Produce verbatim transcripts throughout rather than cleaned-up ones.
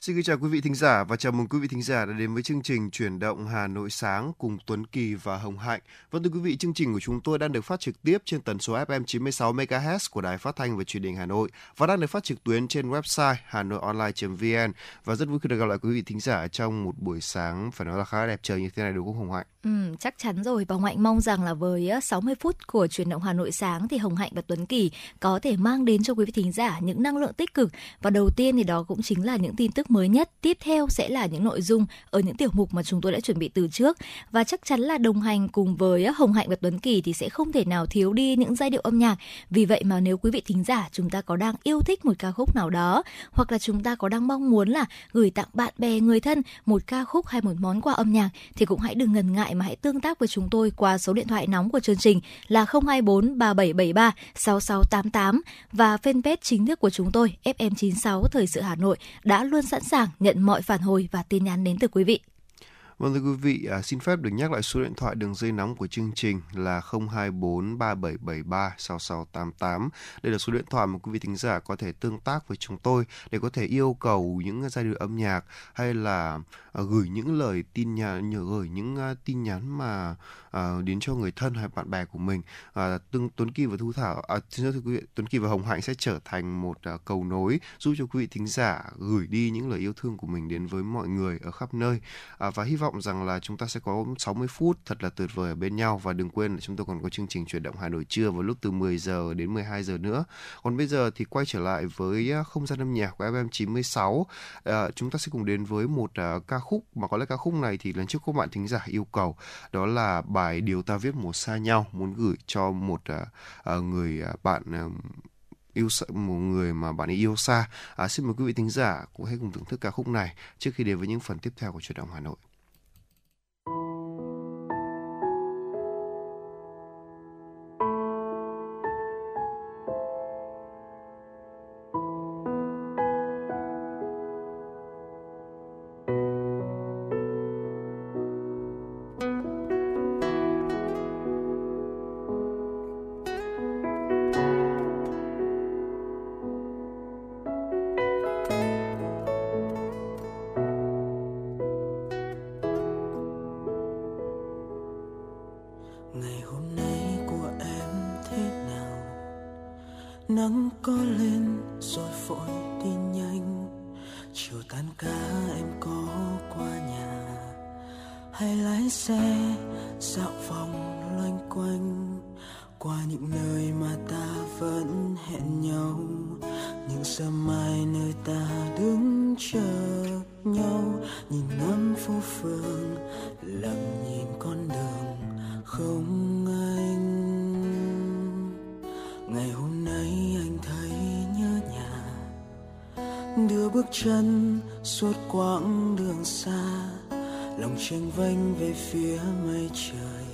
Xin kính chào quý vị thính giả và chào mừng quý vị thính giả đã đến với chương trình Chuyển động Hà Nội sáng cùng Tuấn Kỳ và Hồng Hạnh. Và thưa quý vị, chương trình của chúng tôi đang được phát trực tiếp trên tần số ép em chín mươi sáu MHz của Đài Phát thanh và Truyền hình Hà Nội và đang được phát trực tuyến trên website hanoionline chấm vn. Và rất vui khi được gặp lại quý vị thính giả trong một buổi sáng phải nói là khá đẹp trời như thế này, đúng không Hồng Hạnh? Ừ, chắc chắn rồi. Và Hồng Hạnh mong rằng là với sáu mươi phút của Chuyển động Hà Nội sáng thì Hồng Hạnh và Tuấn Kỳ có thể mang đến cho quý vị thính giả những năng lượng tích cực. Và đầu tiên thì đó cũng chính là những tin tức mới nhất, tiếp theo sẽ là những nội dung ở những tiểu mục mà chúng tôi đã chuẩn bị từ trước, và chắc chắn là đồng hành cùng với Hồng Hạnh và Tuấn Kỳ thì sẽ không thể nào thiếu đi những giai điệu âm nhạc. Vì vậy mà nếu quý vị thính giả chúng ta có đang yêu thích một ca khúc nào đó, hoặc là chúng ta có đang mong muốn là gửi tặng bạn bè, người thân một ca khúc hay một món quà âm nhạc thì cũng hãy đừng ngần ngại mà hãy tương tác với chúng tôi qua số điện thoại nóng của chương trình là không hai bốn ba bảy bảy ba sáu sáu tám tám, và fanpage chính thức của chúng tôi ép em chín sáu Thời sự Hà Nội đã luôn sẵn sàng nhận mọi phản hồi và tin nhắn đến từ quý vị. Vâng thưa quý vị, à, xin phép được nhắc lại số điện thoại đường dây nóng của chương trình là không hai bốn ba bảy bảy ba sáu sáu tám tám. Đây là số điện thoại mà quý vị thính giả có thể tương tác với chúng tôi để có thể yêu cầu những giai điệu âm nhạc, hay là à, gửi những lời tin nhắn, nhờ gửi những uh, tin nhắn mà uh, đến cho người thân hay bạn bè của mình. À, Tương Tuấn Kỳ và Thu Thảo, à, thưa quý vị, Tuấn Kỳ và Hồng Hạnh sẽ trở thành một uh, cầu nối giúp cho quý vị thính giả gửi đi những lời yêu thương của mình đến với mọi người ở khắp nơi. À, và hy vọng rằng là chúng ta sẽ có sáu mươi phút thật là tuyệt vời ở bên nhau, và đừng quên là chúng tôi còn có chương trình Chuyển động Hà Nội trưa vào lúc từ mười giờ đến mười hai giờ nữa. Còn bây giờ thì quay trở lại với không gian âm nhạc của ép em chín sáu. À, chúng ta sẽ cùng đến với một à, ca khúc mà có lẽ ca khúc này thì lần trước các bạn thính giả yêu cầu, đó là bài Điều Ta Viết Mùa Xa Nhau, muốn gửi cho một à, à, người à, bạn à, yêu một người mà bạn ấy yêu xa. À, xin mời quý vị thính giả cũng hãy cùng thưởng thức ca khúc này trước khi đến với những phần tiếp theo của Chuyển động Hà Nội. Nắng có lên rồi vội đi nhanh, chiều tan ca em có qua nhà hay lái xe dạo vòng loanh quanh qua những nơi mà ta vẫn hẹn nhau, nhưng giờ mai nơi ta đứng chờ nhau, nhìn ngắm phố phường lặng nhìn con đường không anh. Ngày hôm nay anh thấy nhớ nhà, đưa bước chân suốt quãng đường xa, lòng chênh vênh về phía mây trời.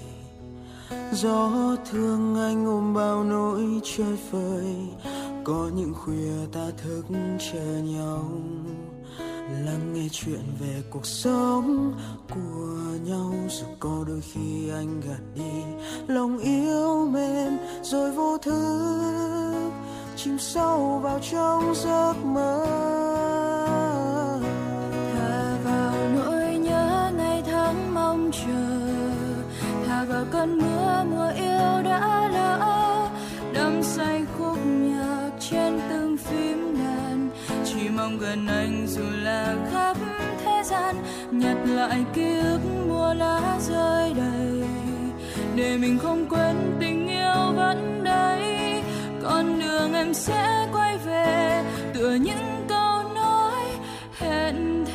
Gió thương anh ôm bao nỗi chơi vơi, có những khuya ta thức chờ nhau, lắng nghe chuyện về cuộc sống của nhau. Dù có đôi khi anh gạt đi lòng yêu mến, rồi vô thức chìm sâu vào trong giấc mơ. Thả vào nỗi nhớ ngày tháng mong chờ, thả vào cơn mưa mùa yêu đã lỡ, đắm say khúc nhạc trên từng phím đàn, chỉ mong gần anh dù là khắp thế gian, nhặt lại ký ức lá rơi đầy để mình không quên tình yêu vẫn đây. Con đường em sẽ quay về tựa những câu nói hẹn thề.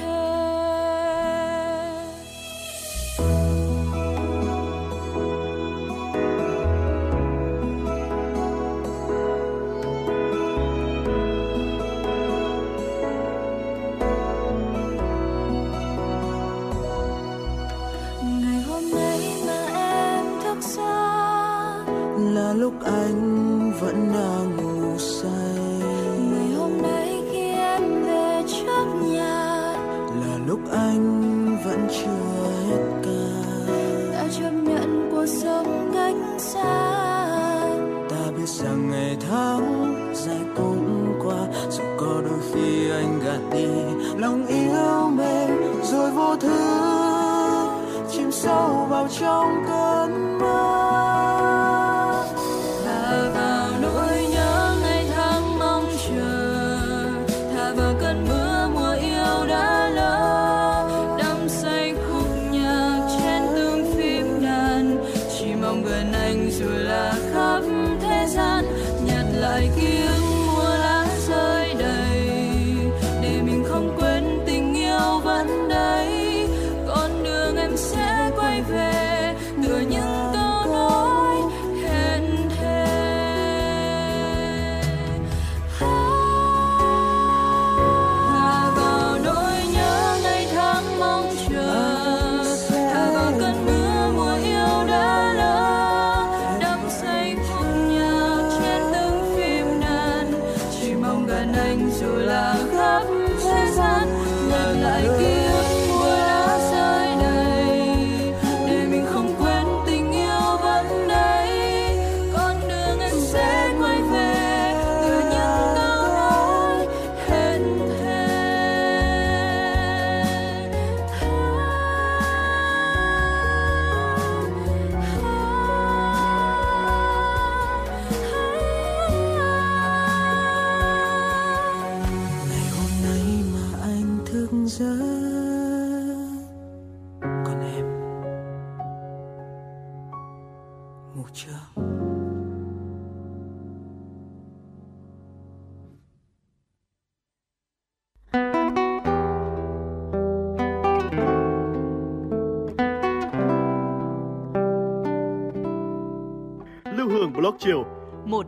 Lúc anh vẫn đang ngủ say, ngày hôm nay khi em về trước nhà, là lúc anh vẫn chưa hết ca. Đã chấp nhận đi lòng yêu mềm rồi vô thứ chìm sâu vào trong cơn mơ thả vào nỗi nhớ ngày tháng mong chờ thả vào cơn mưa mùa yêu đã lỡ đắm say khúc nhạc trên từng phim đàn chỉ mong gần anh rồi là khắp thế gian nhặt lại ký. Chiều. Một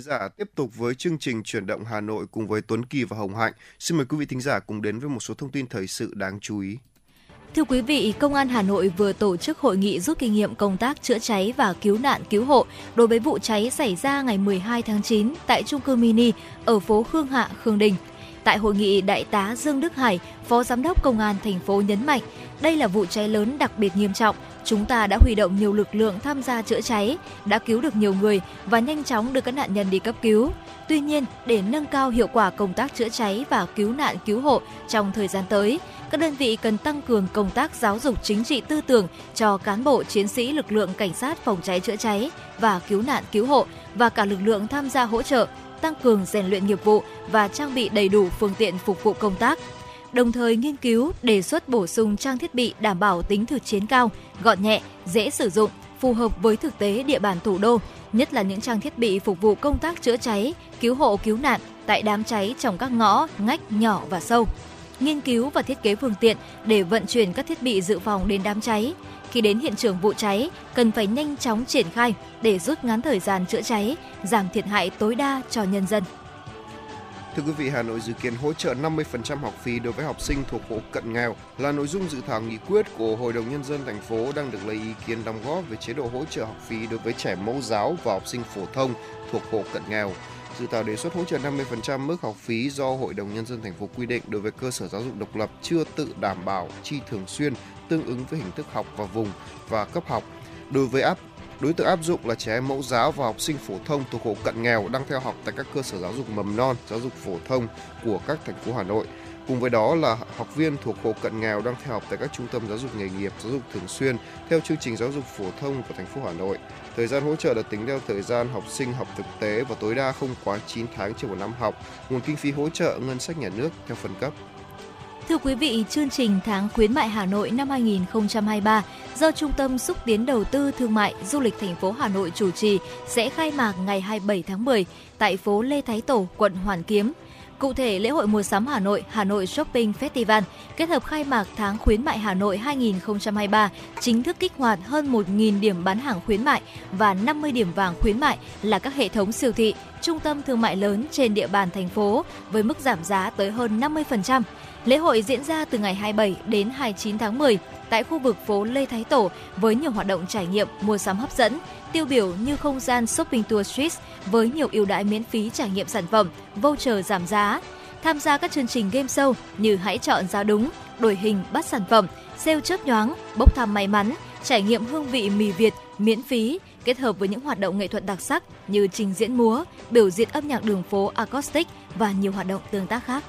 Giả tiếp tục với chương trình Chuyển động Hà Nội cùng với Tuấn Kỳ và Hồng Hạnh. Xin mời quý vị thính giả cùng đến với một số thông tin thời sự đáng chú ý. Thưa quý vị, Công an Hà Nội vừa tổ chức hội nghị rút kinh nghiệm công tác chữa cháy và cứu nạn cứu hộ đối với vụ cháy xảy ra ngày mười hai tháng chín tại chung cư mini ở phố Khương Hạ, Khương Đình. Tại hội nghị, Đại tá Dương Đức Hải, Phó Giám đốc Công an thành phố nhấn mạnh, đây là vụ cháy lớn đặc biệt nghiêm trọng. Chúng ta đã huy động nhiều lực lượng tham gia chữa cháy, đã cứu được nhiều người và nhanh chóng đưa các nạn nhân đi cấp cứu. Tuy nhiên, để nâng cao hiệu quả công tác chữa cháy và cứu nạn cứu hộ trong thời gian tới, các đơn vị cần tăng cường công tác giáo dục chính trị tư tưởng cho cán bộ chiến sĩ lực lượng cảnh sát phòng cháy chữa cháy và cứu nạn cứu hộ và cả lực lượng tham gia hỗ trợ, tăng cường rèn luyện nghiệp vụ và trang bị đầy đủ phương tiện phục vụ công tác. Đồng thời nghiên cứu, đề xuất bổ sung trang thiết bị đảm bảo tính thực chiến cao, gọn nhẹ, dễ sử dụng, phù hợp với thực tế địa bàn thủ đô, nhất là những trang thiết bị phục vụ công tác chữa cháy, cứu hộ cứu nạn tại đám cháy trong các ngõ, ngách nhỏ và sâu. Nghiên cứu và thiết kế phương tiện để vận chuyển các thiết bị dự phòng đến đám cháy. Khi đến hiện trường vụ cháy, cần phải nhanh chóng triển khai để rút ngắn thời gian chữa cháy, giảm thiệt hại tối đa cho nhân dân. Thưa quý vị, Hà Nội dự kiến hỗ trợ năm mươi phần trăm học phí đối với học sinh thuộc hộ cận nghèo là nội dung dự thảo nghị quyết của Hội đồng Nhân dân thành phố đang được lấy ý kiến đóng góp về chế độ hỗ trợ học phí đối với trẻ mẫu giáo và học sinh phổ thông thuộc hộ cận nghèo. Dự thảo đề xuất hỗ trợ năm mươi phần trăm mức học phí do Hội đồng Nhân dân thành phố quy định đối với cơ sở giáo dục độc lập chưa tự đảm bảo chi thường xuyên tương ứng với hình thức học và vùng và cấp học. Đối với áp Đối tượng áp dụng là trẻ em mẫu giáo và học sinh phổ thông thuộc hộ cận nghèo đang theo học tại các cơ sở giáo dục mầm non, giáo dục phổ thông của các thành phố Hà Nội. Cùng với đó là học viên thuộc hộ cận nghèo đang theo học tại các trung tâm giáo dục nghề nghiệp, giáo dục thường xuyên theo chương trình giáo dục phổ thông của thành phố Hà Nội. Thời gian hỗ trợ được tính theo thời gian học sinh học thực tế và tối đa không quá chín tháng trên một năm học. Nguồn kinh phí hỗ trợ ngân sách nhà nước theo phân cấp. Thưa quý vị, chương trình Tháng Khuyến mại Hà Nội năm hai không hai ba do Trung tâm Xúc tiến Đầu tư Thương mại Du lịch thành phố Hà Nội chủ trì sẽ khai mạc ngày hai mươi bảy tháng mười tại phố Lê Thái Tổ, quận Hoàn Kiếm. Cụ thể, lễ hội mua sắm Hà Nội, Hà Nội Shopping Festival kết hợp khai mạc Tháng Khuyến mại Hà Nội hai không hai ba chính thức kích hoạt hơn một nghìn điểm bán hàng khuyến mại và năm mươi điểm vàng khuyến mại là các hệ thống siêu thị, trung tâm thương mại lớn trên địa bàn thành phố với mức giảm giá tới hơn năm mươi phần trăm. Lễ hội diễn ra từ ngày hai mươi bảy đến hai mươi chín tháng mười tại khu vực phố Lê Thái Tổ với nhiều hoạt động trải nghiệm mua sắm hấp dẫn, tiêu biểu như không gian Shopping Tour Street với nhiều ưu đãi miễn phí trải nghiệm sản phẩm, voucher giảm giá. Tham gia các chương trình game show như hãy chọn giá đúng, đổi hình bắt sản phẩm, sale chớp nhoáng, bốc thăm may mắn, trải nghiệm hương vị mì Việt miễn phí kết hợp với những hoạt động nghệ thuật đặc sắc như trình diễn múa, biểu diễn âm nhạc đường phố acoustic và nhiều hoạt động tương tác khác.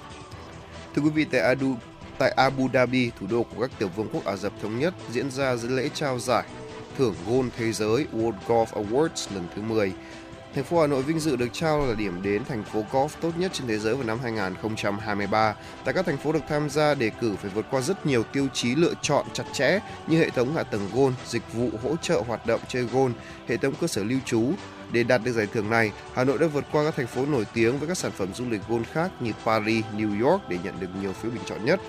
Thưa quý vị, tại, Adu, tại Abu Dhabi, thủ đô của các tiểu vương quốc Ả Rập Thống Nhất, diễn ra lễ trao giải thưởng Golf Thế giới World Golf Awards lần thứ mười. Thành phố Hà Nội vinh dự được trao là điểm đến thành phố golf tốt nhất trên thế giới vào năm hai không hai ba. Tại các thành phố được tham gia đề cử phải vượt qua rất nhiều tiêu chí lựa chọn chặt chẽ như hệ thống hạ tầng golf, dịch vụ hỗ trợ hoạt động chơi golf, hệ thống cơ sở lưu trú. Để đạt được giải thưởng này, Hà Nội đã vượt qua các thành phố nổi tiếng với các sản phẩm du lịch golf khác như Paris, New York để nhận được nhiều phiếu bình chọn nhất.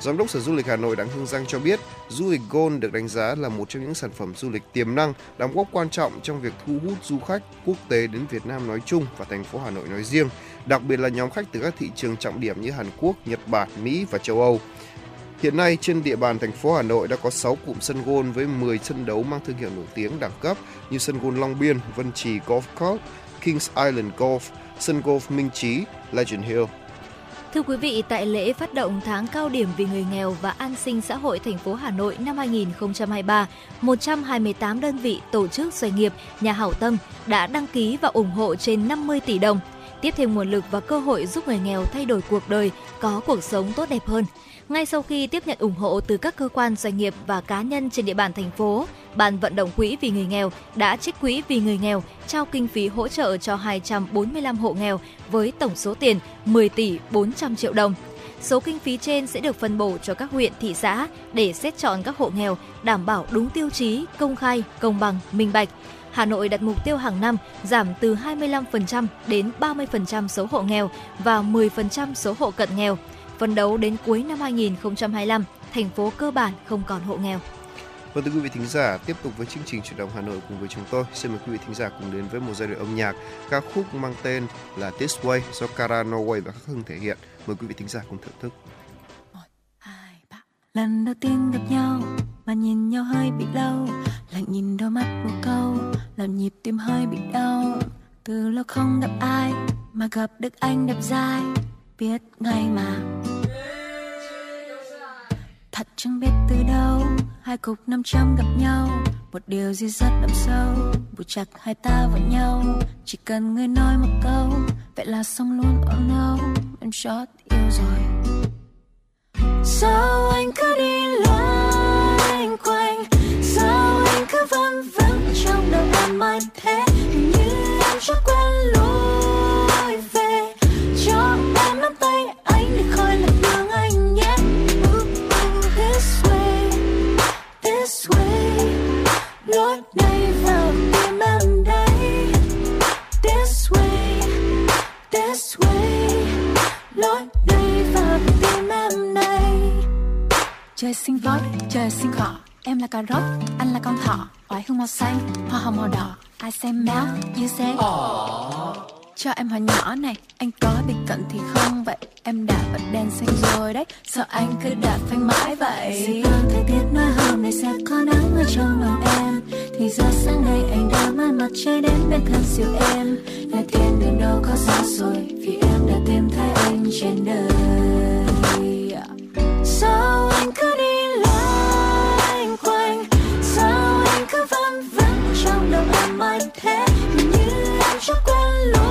Giám đốc Sở Du lịch Hà Nội Đặng Hương Giang cho biết, du lịch golf được đánh giá là một trong những sản phẩm du lịch tiềm năng, đóng góp quan trọng trong việc thu hút du khách quốc tế đến Việt Nam nói chung và thành phố Hà Nội nói riêng, đặc biệt là nhóm khách từ các thị trường trọng điểm như Hàn Quốc, Nhật Bản, Mỹ và châu Âu. Hiện nay, trên địa bàn thành phố Hà Nội đã có sáu cụm sân golf với mười sân đấu mang thương hiệu nổi tiếng đẳng cấp như sân golf Long Biên, Vân Trì Golf Club, Kings Island Golf, sân golf Minh Trí, Legend Hill. Thưa quý vị, tại lễ phát động tháng cao điểm vì người nghèo và an sinh xã hội thành phố Hà Nội năm hai không hai ba, một trăm hai mươi tám đơn vị, tổ chức, doanh nghiệp, nhà hảo tâm đã đăng ký và ủng hộ trên năm mươi tỷ đồng, tiếp thêm nguồn lực và cơ hội giúp người nghèo thay đổi cuộc đời, có cuộc sống tốt đẹp hơn. Ngay sau khi tiếp nhận ủng hộ từ các cơ quan, doanh nghiệp và cá nhân trên địa bàn thành phố, Ban vận động quỹ vì người nghèo đã trích quỹ vì người nghèo, trao kinh phí hỗ trợ cho hai trăm bốn mươi lăm hộ nghèo với tổng số tiền mười tỷ bốn trăm triệu đồng. Số kinh phí trên sẽ được phân bổ cho các huyện, thị xã để xét chọn các hộ nghèo, đảm bảo đúng tiêu chí, công khai, công bằng, minh bạch. Hà Nội đặt mục tiêu hàng năm giảm từ hai mươi lăm phần trăm đến ba mươi phần trăm số hộ nghèo và mười phần trăm số hộ cận nghèo. Phấn đấu đến cuối năm hai không hai lăm, thành phố cơ bản không còn hộ nghèo. Vâng, thưa quý vị thính giả, tiếp tục với chương trình Chuyển động Hà Nội cùng với chúng tôi. Xin mời quý vị thính giả cùng đến với một giai điệu âm nhạc. Ca khúc mang tên là This Way do Cara Norway và các Hưng thể hiện. Mời quý vị thính giả cùng thưởng thức. một, hai, ba. Lần đầu tiên gặp nhau mà nhìn nhau hơi bị lâu, lạnh nhìn đôi mắt một câu làm nhịp tim hơi bị đau. Từ lâu không gặp ai mà gặp được anh đẹp trai, biết ngay mà. Thật chẳng biết từ đâu hai cục năm trăm gặp nhau, một điều gì rất đậm sâu buộc chặt hai ta vào nhau. Chỉ cần người nói một câu vậy là xong luôn. Oh no, em chót yêu rồi. Sao anh cứ đi loanh quanh, sao anh cứ vân vân trong đầu em mãi thế, hình như em chót quen lối về. Cho em nắm tay anh để khỏi lạc đường anh nhé. This way, this way, lối này vào tim em đây. This way, this way, lối này vào tim em đây. Trời xinh vót, trời xinh cỏ, em là cà rốt, anh là con thỏ. Oải hương màu xanh, hoa hồng màu đỏ, I say mouth, you say. Oh. Cho em hỏi nhỏ này, anh có bị cận thì không vậy? Em đã bật đèn xanh rồi đấy, sao anh cứ đạp phanh mãi vậy? Dự đoán thời tiết nói hôm nay sẽ có nắng ở trong lòng em, thì ra sáng nay anh đã mang mặt trời đến bên thân siêu em. Là thiên đường đâu có xa rồi, vì em đã tìm thấy anh trên đời. Sao anh cứ đi loanh quanh, sao anh cứ vân vân trong đầu em mãi thế, hình như em chưa quen luôn.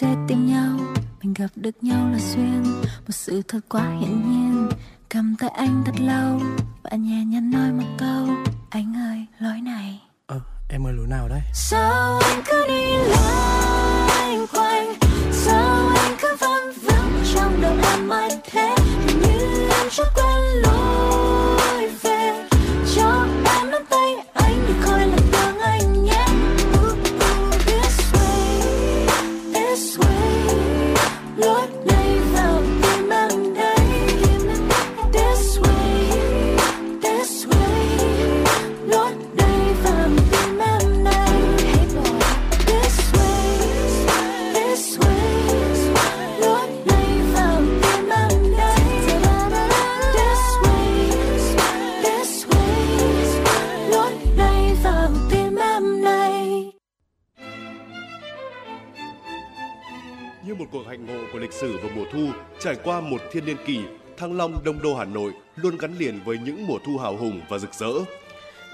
dệt tình nhau, mình gặp được nhau là duyên, một sự thật quá hiển nhiên. Cầm tay anh thật lâu, bạn nhẹ nhàng nói một câu, anh ơi lối này. Ờ, em ơi lối nào đấy? Sao anh cứ đi loanh quanh, sao anh cứ văng vắng trong đầu em mãi thế, hình như em chưa quen lối về. Cho em nắm tay anh để coi là tương anh nhé. Ooh, ooh, this way, this way, lối này vào tim em đây. This way, this way, lối này vào tim em đây. This way, this way, lối này vào tim em đây. This way, this way, lối này vào tim em đây. Như một cuộc hạnh ngộ của lịch sử vào mùa thu, trải qua một thiên niên kỷ, Thăng Long Đông Đô Hà Nội luôn gắn liền với những mùa thu hào hùng và rực rỡ.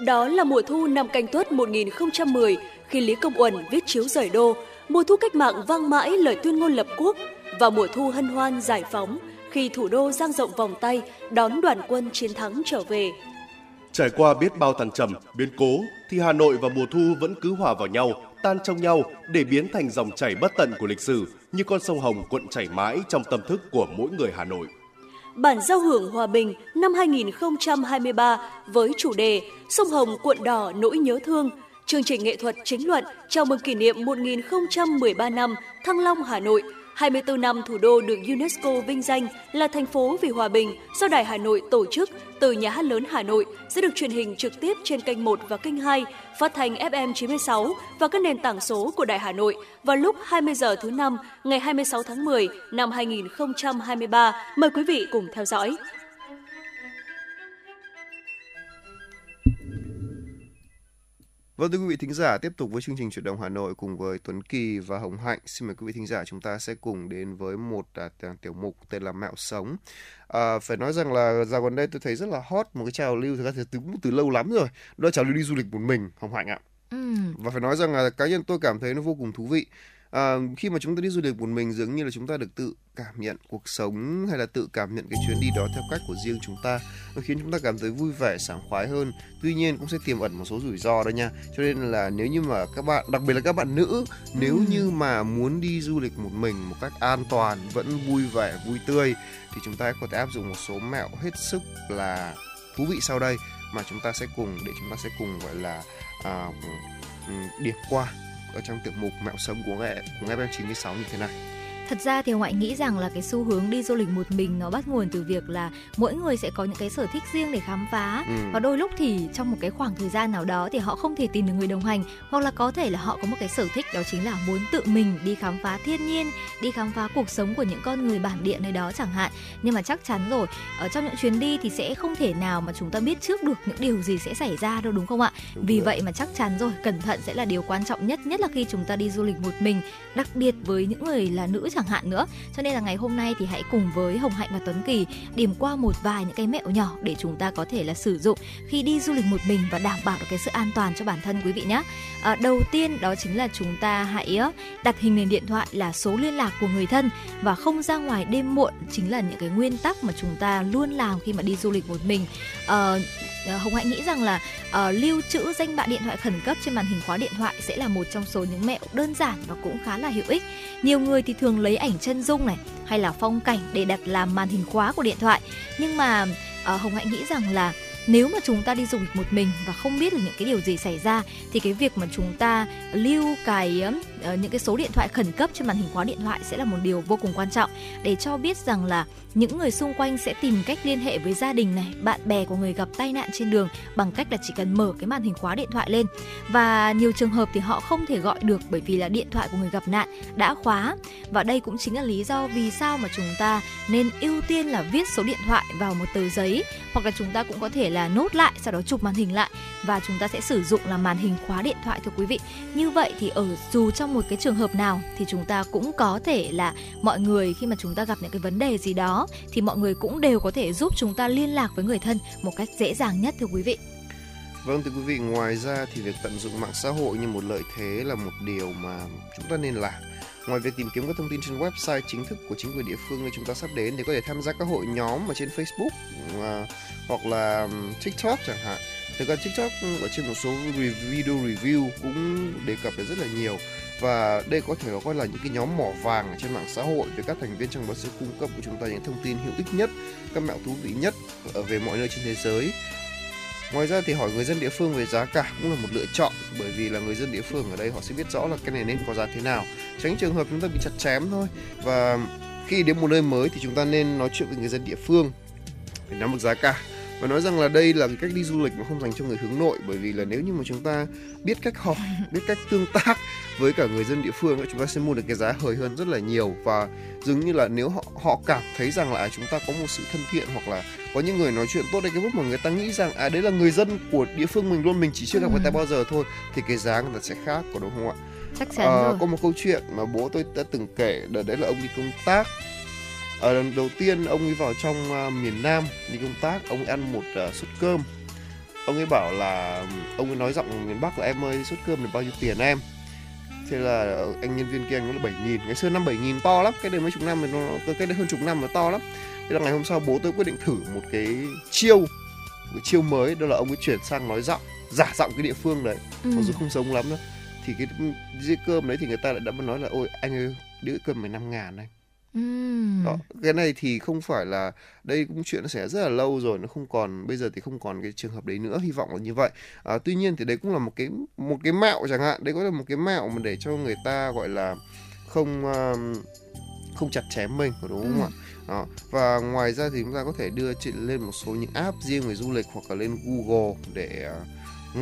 Đó là mùa thu năm Canh Tuất một nghìn không trăm mười khi Lý Công Uẩn viết chiếu rời đô, mùa thu cách mạng vang mãi lời tuyên ngôn lập quốc và mùa thu hân hoan giải phóng khi thủ đô dang rộng vòng tay đón đoàn quân chiến thắng trở về. Trải qua biết bao thăng trầm, biến cố thì Hà Nội và mùa thu vẫn cứ hòa vào nhau, tan trong nhau để biến thành dòng chảy bất tận của lịch sử như con sông Hồng cuộn chảy mãi trong tâm thức của mỗi người Hà Nội. Bản giao hưởng hòa bình năm hai nghìn không trăm hai mươi ba với chủ đề Sông Hồng cuộn đỏ nỗi nhớ thương, chương trình nghệ thuật chính luận chào mừng kỷ niệm một nghìn không trăm mười ba năm Thăng Long Hà Nội, hai mươi tư năm thủ đô được UNESCO vinh danh là thành phố vì hòa bình do Đài Hà Nội tổ chức từ Nhà hát lớn Hà Nội sẽ được truyền hình trực tiếp trên kênh một và kênh hai, phát thanh ép em chín sáu và các nền tảng số của Đài Hà Nội vào lúc hai mươi giờ thứ năm ngày hai mươi sáu tháng mười năm hai nghìn không trăm hai mươi ba. Mời quý vị cùng theo dõi. Vâng, thưa quý vị thính giả, tiếp tục với chương trình Chuyển động Hà Nội cùng với Tuấn Kỳ và Hồng Hạnh. Xin mời quý vị thính giả chúng ta sẽ cùng đến với một uh, tiểu mục tên là Mẹo Sống. À, phải nói rằng là dạo gần đây tôi thấy rất là hot một cái trào lưu thực ra từ, từ, từ lâu lắm rồi. Đó là trào lưu đi du lịch một mình, Hồng Hạnh ạ. Ừ. Và phải nói rằng là cá nhân tôi cảm thấy nó vô cùng thú vị. À, khi mà chúng ta đi du lịch một mình dường như là chúng ta được tự cảm nhận cuộc sống hay là tự cảm nhận cái chuyến đi đó theo cách của riêng chúng ta, nó khiến chúng ta cảm thấy vui vẻ, sảng khoái hơn. Tuy nhiên cũng sẽ tiềm ẩn một số rủi ro đó nha. Cho nên là nếu như mà các bạn, đặc biệt là các bạn nữ, nếu như mà muốn đi du lịch một mình một cách an toàn, vẫn vui vẻ, vui tươi thì chúng ta có thể áp dụng một số mẹo hết sức là thú vị sau đây mà chúng ta sẽ cùng để chúng ta sẽ cùng gọi là à, điểm qua ở trong tiểu mục Mẹo Sống của nghệ của ép em chín sáu như thế này. Thật ra thì ngoại nghĩ rằng là cái xu hướng đi du lịch một mình nó bắt nguồn từ việc là mỗi người sẽ có những cái sở thích riêng để khám phá, ừ. và đôi lúc thì trong một cái khoảng thời gian nào đó thì họ không thể tìm được người đồng hành, hoặc là có thể là họ có một cái sở thích đó chính là muốn tự mình đi khám phá thiên nhiên, đi khám phá cuộc sống của những con người bản địa nơi đó chẳng hạn. Nhưng mà chắc chắn rồi, ở trong những chuyến đi thì sẽ không thể nào mà chúng ta biết trước được những điều gì sẽ xảy ra đâu, đúng không ạ? Đúng Vì rồi. Vậy mà chắc chắn rồi, cẩn thận sẽ là điều quan trọng nhất, nhất là khi chúng ta đi du lịch một mình, đặc biệt với những người là nữ chẳng hạn nữa. Cho nên là ngày hôm nay thì hãy cùng với Hồng Hạnh và Tuấn Kỳ điểm qua một vài những cái mẹo nhỏ để chúng ta có thể là sử dụng khi đi du lịch một mình và đảm bảo được cái sự an toàn cho bản thân quý vị nhé. À, đầu tiên đó chính là chúng ta hãy đặt hình nền điện thoại là số liên lạc của người thân và không ra ngoài đêm muộn, chính là những cái nguyên tắc mà chúng ta luôn làm khi mà đi du lịch một mình. À, Hồng Hạnh nghĩ rằng là uh, lưu trữ danh bạ điện thoại khẩn cấp trên màn hình khóa điện thoại sẽ là một trong số những mẹo đơn giản và cũng khá là hữu ích. Nhiều người thì thường lấy ảnh chân dung này hay là phong cảnh để đặt làm màn hình khóa của điện thoại. Nhưng mà uh, Hồng Hạnh nghĩ rằng là nếu mà chúng ta đi du lịch một mình và không biết là những cái điều gì xảy ra thì cái việc mà chúng ta lưu cái uh, những cái số điện thoại khẩn cấp trên màn hình khóa điện thoại sẽ là một điều vô cùng quan trọng để cho biết rằng là những người xung quanh sẽ tìm cách liên hệ với gia đình này, bạn bè của người gặp tai nạn trên đường bằng cách là chỉ cần mở cái màn hình khóa điện thoại lên. Và nhiều trường hợp thì họ không thể gọi được bởi vì là điện thoại của người gặp nạn đã khóa. Và đây cũng chính là lý do vì sao mà chúng ta nên ưu tiên là viết số điện thoại vào một tờ giấy, hoặc là chúng ta cũng có thể là nốt lại, sau đó chụp màn hình lại và chúng ta sẽ sử dụng là màn hình khóa điện thoại, thưa quý vị. Như vậy thì ở dù trong một cái trường hợp nào thì chúng ta cũng có thể là mọi người khi mà chúng ta gặp những cái vấn đề gì đó thì mọi người cũng đều có thể giúp chúng ta liên lạc với người thân một cách dễ dàng nhất, thưa quý vị. Vâng, thưa quý vị, ngoài ra thì việc tận dụng mạng xã hội như một lợi thế là một điều mà chúng ta nên làm. Ngoài việc tìm kiếm các thông tin trên website chính thức của chính quyền địa phương nơi chúng ta sắp đến, thì có thể tham gia các hội nhóm ở trên Facebook uh, hoặc là TikTok chẳng hạn. Thực ra TikTok ở trên một số video review cũng đề cập đến rất là nhiều, và đây có thể gọi là những cái nhóm mỏ vàng trên mạng xã hội để các thành viên trong đó sẽ cung cấp của chúng ta những thông tin hữu ích nhất, các mẹo thú vị nhất ở về mọi nơi trên thế giới. Ngoài ra thì hỏi người dân địa phương về giá cả cũng là một lựa chọn, bởi vì là người dân địa phương ở đây họ sẽ biết rõ là cái này nên có giá thế nào, tránh trường hợp chúng ta bị chặt chém thôi. Và khi đến một nơi mới thì chúng ta nên nói chuyện với người dân địa phương để nắm được giá cả, và nói rằng là đây là cái cách đi du lịch mà không dành cho người hướng nội, bởi vì là nếu như mà chúng ta biết cách hỏi, biết cách tương tác với cả người dân địa phương, chúng ta sẽ mua được cái giá hời hơn rất là nhiều. Và dường như là nếu họ họ cảm thấy rằng là chúng ta có một sự thân thiện, hoặc là có những người nói chuyện tốt đến cái mức mà người ta nghĩ rằng à đấy là người dân của địa phương mình luôn, mình chỉ chưa gặp người ta bao giờ thôi, thì cái giá người ta sẽ khác, có đúng không ạ? Chắc chắn à, rồi. Có một câu chuyện mà bố tôi đã từng kể, đợt đấy là ông đi công tác. Ở lần đầu tiên ông ấy vào trong uh, miền Nam đi công tác, ông ấy ăn một uh, suất cơm. Ông ấy bảo là, ông ấy nói giọng miền Bắc là em ơi suất cơm này bao nhiêu tiền em? Thế là anh nhân viên kia anh nói là bảy nghìn. Ngày xưa năm bảy nghìn to lắm, cái đấy mấy chục năm rồi, nó cái đấy hơn chục năm mà to lắm. Thế là ngày hôm sau bố tôi quyết định thử một cái chiêu, một chiêu mới, đó là ông ấy chuyển sang nói giọng, giả giọng cái địa phương đấy, ừ. mặc dù không giống lắm đó. Thì cái dĩa cơm đấy thì người ta lại đã nói là ôi anh ơi đĩa cơm này năm ngàn anh. Đó, cái này thì không phải là, đây cũng chuyện nó xảy ra rất là lâu rồi, nó không còn, bây giờ thì không còn cái trường hợp đấy nữa, hy vọng là như vậy. À, tuy nhiên thì đấy cũng là một cái một cái mẹo chẳng hạn, đấy cũng là một cái mẹo mà để cho người ta gọi là không không chặt chém mình, đúng không ừ. ạ? Đó. Và ngoài ra thì chúng ta có thể đưa chị lên một số những app riêng về du lịch, hoặc là lên Google để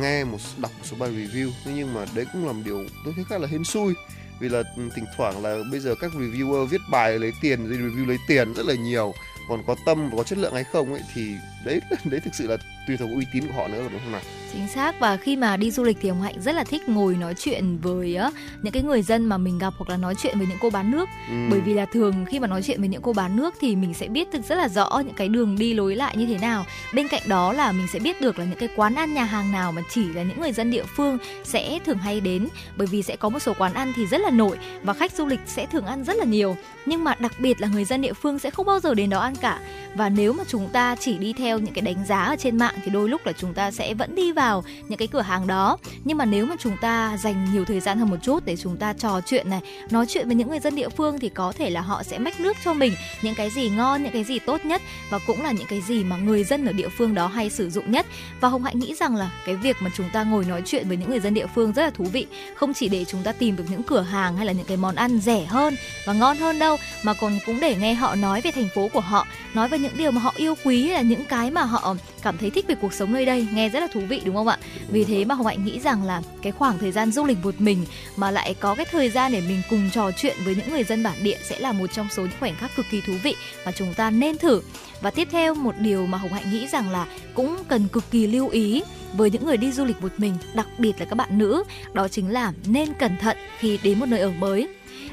nghe một đọc một số bài review. Nhưng mà đấy cũng là một điều tôi thấy khá là hên xui, vì là thỉnh thoảng là bây giờ các reviewer viết bài lấy tiền, review lấy tiền rất là nhiều, còn có tâm và có chất lượng hay không ấy thì đấy đấy thực sự là tùy thuộc uy tín của họ nữa, đúng không nào? Chính xác. Và khi mà đi du lịch thì Hồng Hạnh rất là thích ngồi nói chuyện với những cái người dân mà mình gặp, hoặc là nói chuyện với những cô bán nước, ừ. bởi vì là thường khi mà nói chuyện với những cô bán nước thì mình sẽ biết được rất là rõ những cái đường đi lối lại như thế nào. Bên cạnh đó là mình sẽ biết được là những cái quán ăn, nhà hàng nào mà chỉ là những người dân địa phương sẽ thường hay đến, bởi vì sẽ có một số quán ăn thì rất là nổi và khách du lịch sẽ thường ăn rất là nhiều, nhưng mà đặc biệt là người dân địa phương sẽ không bao giờ đến đó ăn cả. Và nếu mà chúng ta chỉ đi theo những cái đánh giá ở trên mạng thì đôi lúc là chúng ta sẽ vẫn đi vào những cái cửa hàng đó, nhưng mà nếu mà chúng ta dành nhiều thời gian hơn một chút để chúng ta trò chuyện này, nói chuyện với những người dân địa phương, thì có thể là họ sẽ mách nước cho mình những cái gì ngon, những cái gì tốt nhất, và cũng là những cái gì mà người dân ở địa phương đó hay sử dụng nhất. Và Hồng Hạnh nghĩ rằng là cái việc mà chúng ta ngồi nói chuyện với những người dân địa phương rất là thú vị, không chỉ để chúng ta tìm được những cửa hàng hay là những cái món ăn rẻ hơn và ngon hơn đâu, mà còn cũng để nghe họ nói về thành phố của họ, nói về những điều mà họ yêu quý, là những cái mà họ cảm thấy thích về cuộc sống nơi đây, nghe rất là thú vị, đúng không ạ? Vì thế mà Hồng Hạnh nghĩ rằng là cái khoảng thời gian du lịch một mình mà lại có cái thời gian để mình cùng trò chuyện với những người dân bản địa sẽ là một trong số những khoảnh khắc cực kỳ thú vị mà chúng ta nên thử. Và tiếp theo, một điều mà Hồng Hạnh nghĩ rằng là cũng cần cực kỳ lưu ý với những người đi du lịch một mình, đặc biệt là các bạn nữ, đó chính là nên cẩn thận khi đến một nơi ở mới.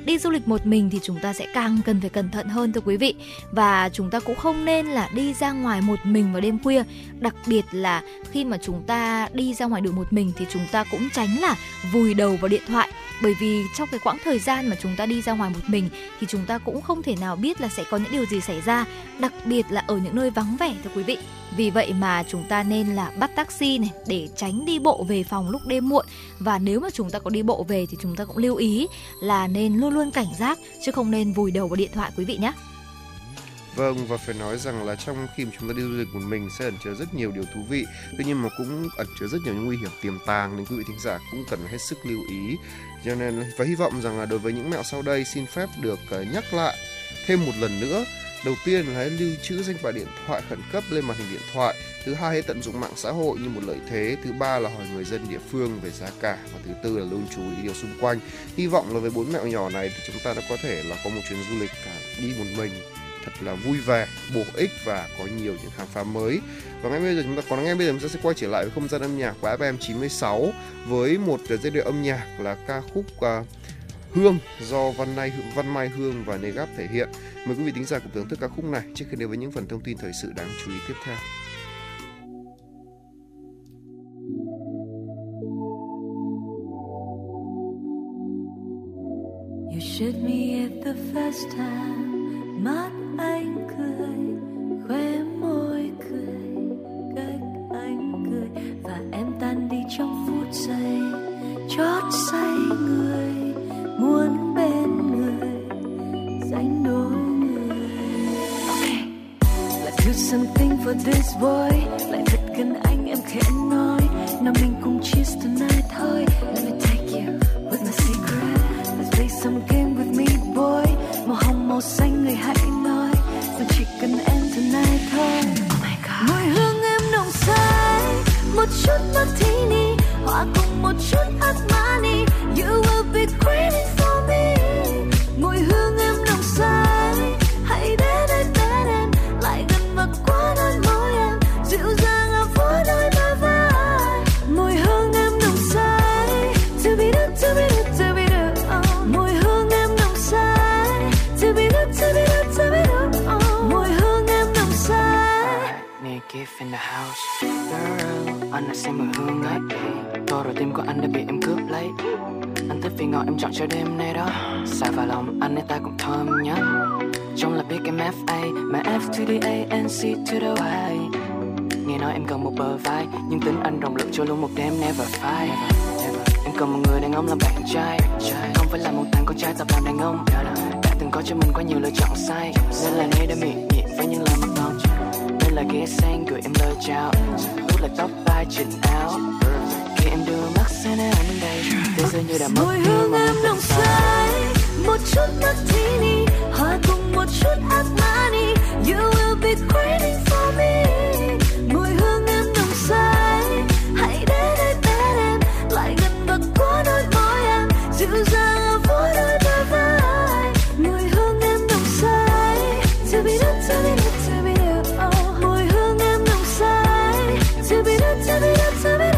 Đi du lịch một mình thì chúng ta sẽ càng cần phải cẩn thận hơn, thưa quý vị. Và chúng ta cũng không nên là đi ra ngoài một mình vào đêm khuya. Đặc biệt là khi mà chúng ta đi ra ngoài đường một mình thì chúng ta cũng tránh là vùi đầu vào điện thoại, bởi vì trong cái quãng thời gian mà chúng ta đi ra ngoài một mình thì chúng ta cũng không thể nào biết là sẽ có những điều gì xảy ra, đặc biệt là ở những nơi vắng vẻ, thưa quý vị. Vì vậy mà chúng ta nên là bắt taxi này để tránh đi bộ về phòng lúc đêm muộn. Và nếu mà chúng ta có đi bộ về thì chúng ta cũng lưu ý là nên luôn luôn cảnh giác, chứ không nên vùi đầu vào điện thoại, quý vị nhé. Vâng, và phải nói rằng là trong khi chúng ta đi du lịch một mình sẽ ẩn chứa rất nhiều điều thú vị, tuy nhiên mà cũng ẩn chứa rất nhiều những nguy hiểm tiềm tàng, nên quý vị thính giả cũng cần hết sức lưu ý. Cho nên và hy vọng rằng là đối với những mẹo sau đây xin phép được nhắc lại thêm một lần nữa. Đầu tiên là hãy lưu trữ danh bạ điện thoại khẩn cấp lên màn hình điện thoại. Thứ hai, hãy tận dụng mạng xã hội như một lợi thế. Thứ ba là hỏi người dân địa phương về giá cả. Và thứ tư là luôn chú ý điều xung quanh. Hy vọng là với bốn mẹo nhỏ này thì chúng ta đã có thể là có một chuyến du lịch cả đi một mình thật là vui vẻ, bổ ích và có nhiều những khám phá mới. Và ngay bây giờ chúng ta còn ngay bây giờ chúng ta sẽ quay trở lại với không gian âm nhạc của ép em chín sáu với một giai điệu âm nhạc là ca khúc uh, Hương do Văn Mai, Văn Mai Hương và Negap thể hiện. Mời quý vị thính giả cùng thưởng thức ca khúc này trước khi đến với những phần thông tin thời sự đáng chú ý tiếp theo. Shoot me at the first time. Mắt anh cười, khóe môi cười, cách anh cười và em tan đi trong phút giây. Chót say người, muốn bên người, dành đôi người. Okay. Like do something for this boy. Lại thật gần anh em khẽ nói. Nào mình cùng cheers tonight thôi. Let me take you with my secret. Let's play some game with me boy. Màu hồng màu xanh người hãy nói. Mà chỉ cần em tonight thôi. Oh my god. Mùi hương em nồng say. Một chút martini. Hòa cùng một chút Armani. You will be craving for me. Mùi hương em nồng say. Hãy đến đây bên em. Lại gần và quá đôi môi em. Dịu dàng ở vỗ đôi đôi vai. Mùi hương em nồng say. To be do, to be do, to be do. Mùi hương em nồng say. To be do, to be do, to be do. Mùi hương em nồng say. Need a gift in the house. Girl, anh đã xem mùi hương đấy. Tôi rồi tim của anh đã bị em cướp lấy. Anh thích vì ngọt em chọn cho đêm nay đó. Xài vào lòng anh nên ta cũng thơm nhá. Trông là biết em ép a. Mà F to the A and C to the Y. Nghe nói em cần một bờ vai. Nhưng tính anh rộng lượng cho luôn một đêm never fight. Em cần một người đàn ông làm bạn trai. Không phải là một thằng con trai tập làm đàn ông. Đã từng có cho mình quá nhiều lựa chọn sai. Nên là nay đã miệng nhịn với những lời mắc non. Nên là ghé sang gửi em lời chào. Lúc là tóc tai chỉnh áo. Em đưa mắt sang anh đây. Thế giờ như đã mất. Mùi hương em nồng say. Một chút martini. Hòa cùng một chút Armani. You will be craving for me. Mùi hương em nồng say. Hãy đến đây bên em. Lại gần và quá đôi môi em. Dịu dàng ở vỗ đôi đôi vai. Mùi hương em nồng say. To be do, to be do, to be do. Mùi hương em nồng say. To be do, to be do, to be do.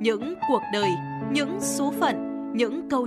Những cuộc đời, những số phận, những câu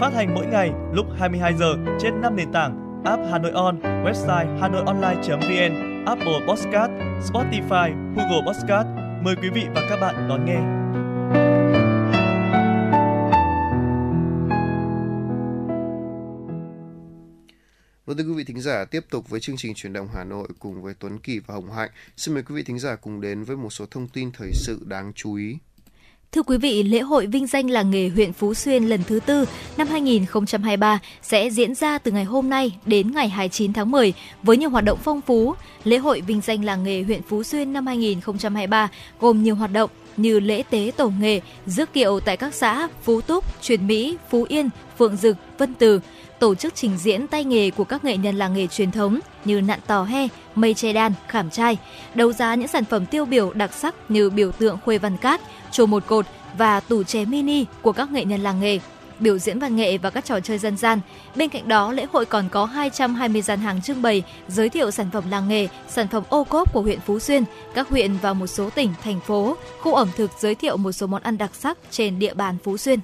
Phát hành mỗi ngày lúc hai mươi hai giờ trên năm nền tảng: app Hà Nội On, website hanoionline chấm vn, Apple Podcast, Spotify, Google Podcast. Mời quý vị và các bạn đón nghe. Vâng, thưa quý vị thính giả, tiếp tục với chương trình Chuyển động Hà Nội cùng với Tuấn Kỳ và Hồng Hạnh. Xin mời quý vị thính giả cùng đến với một số thông tin thời sự đáng chú ý. Thưa quý vị, lễ hội vinh danh làng nghề huyện Phú Xuyên lần thứ tư năm hai không hai ba sẽ diễn ra từ ngày hôm nay đến ngày hai mươi chín tháng mười với nhiều hoạt động phong phú. Lễ hội vinh danh làng nghề huyện Phú Xuyên năm hai không hai ba gồm nhiều hoạt động như lễ tế tổ nghề, rước kiệu tại các xã Phú Túc, Truyền Mỹ, Phú Yên, Phượng Dực, Vân Từ, tổ chức trình diễn tay nghề của các nghệ nhân làng nghề truyền thống như nặn tò he, mây che đan, khảm trai, đấu giá những sản phẩm tiêu biểu đặc sắc như biểu tượng khuê văn cát, chùa một cột và tủ chè mini của các nghệ nhân làng nghề, biểu diễn văn nghệ và các trò chơi dân gian. Bên cạnh đó, lễ hội còn có hai trăm hai mươi gian hàng trưng bày, giới thiệu sản phẩm làng nghề, sản phẩm ô cốp của huyện Phú Xuyên, các huyện và một số tỉnh, thành phố, khu ẩm thực giới thiệu một số món ăn đặc sắc trên địa bàn Phú Xuyên.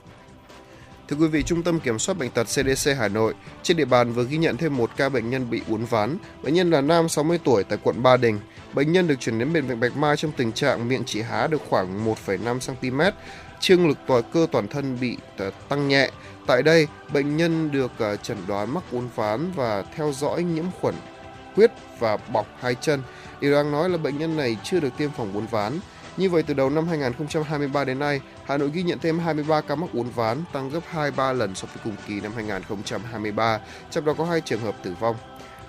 Thưa quý vị, Trung tâm Kiểm soát Bệnh tật xê đê xê Hà Nội trên địa bàn vừa ghi nhận thêm một ca bệnh nhân bị uốn ván. Bệnh nhân là nam sáu mươi tuổi tại quận Ba Đình. Bệnh nhân được chuyển đến bệnh viện Bạch Mai trong tình trạng miệng chỉ há được khoảng một phẩy năm xăng-ti-mét, trương lực toàn cơ toàn thân bị tăng nhẹ. Tại đây, bệnh nhân được chẩn đoán mắc uốn ván và theo dõi nhiễm khuẩn huyết và bọc hai chân. Điều đáng nói là bệnh nhân này chưa được tiêm phòng uốn ván. Như vậy, từ đầu năm hai không hai ba đến nay, Hà Nội ghi nhận thêm hai mươi ba ca mắc uốn ván, tăng gấp hai mươi ba lần so với cùng kỳ năm hai không hai ba, trong đó có hai trường hợp tử vong.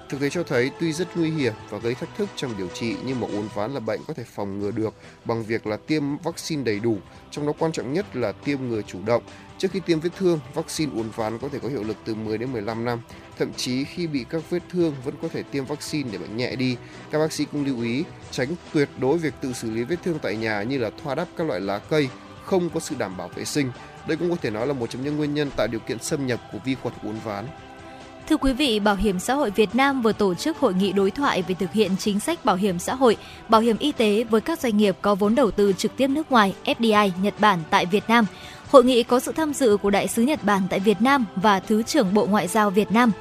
Thực tế cho thấy, tuy rất nguy hiểm và gây thách thức trong điều trị, nhưng mà uốn ván là bệnh có thể phòng ngừa được bằng việc là tiêm vaccine đầy đủ, trong đó quan trọng nhất là tiêm ngừa chủ động. Trước khi tiêm vết thương, vaccine uốn ván có thể có hiệu lực từ mười đến mười lăm năm. Thậm chí khi bị các vết thương vẫn có thể tiêm vaccine để bệnh nhẹ đi. Các bác sĩ cũng lưu ý tránh tuyệt đối việc tự xử lý vết thương tại nhà như là thoa đắp các loại lá cây, không có sự đảm bảo vệ sinh. Đây cũng có thể nói là một trong những nguyên nhân tạo điều kiện xâm nhập của vi khuẩn uốn ván. Thưa quý vị, Bảo hiểm xã hội Việt Nam vừa tổ chức hội nghị đối thoại về thực hiện chính sách bảo hiểm xã hội, bảo hiểm y tế với các doanh nghiệp có vốn đầu tư trực tiếp nước ngoài ép đê i Nhật Bản tại Việt Nam. Hội nghị có sự tham dự của Đại sứ Nhật Bản tại Việt Nam và Thứ trưởng Bộ Ngoại giao Việt Nam.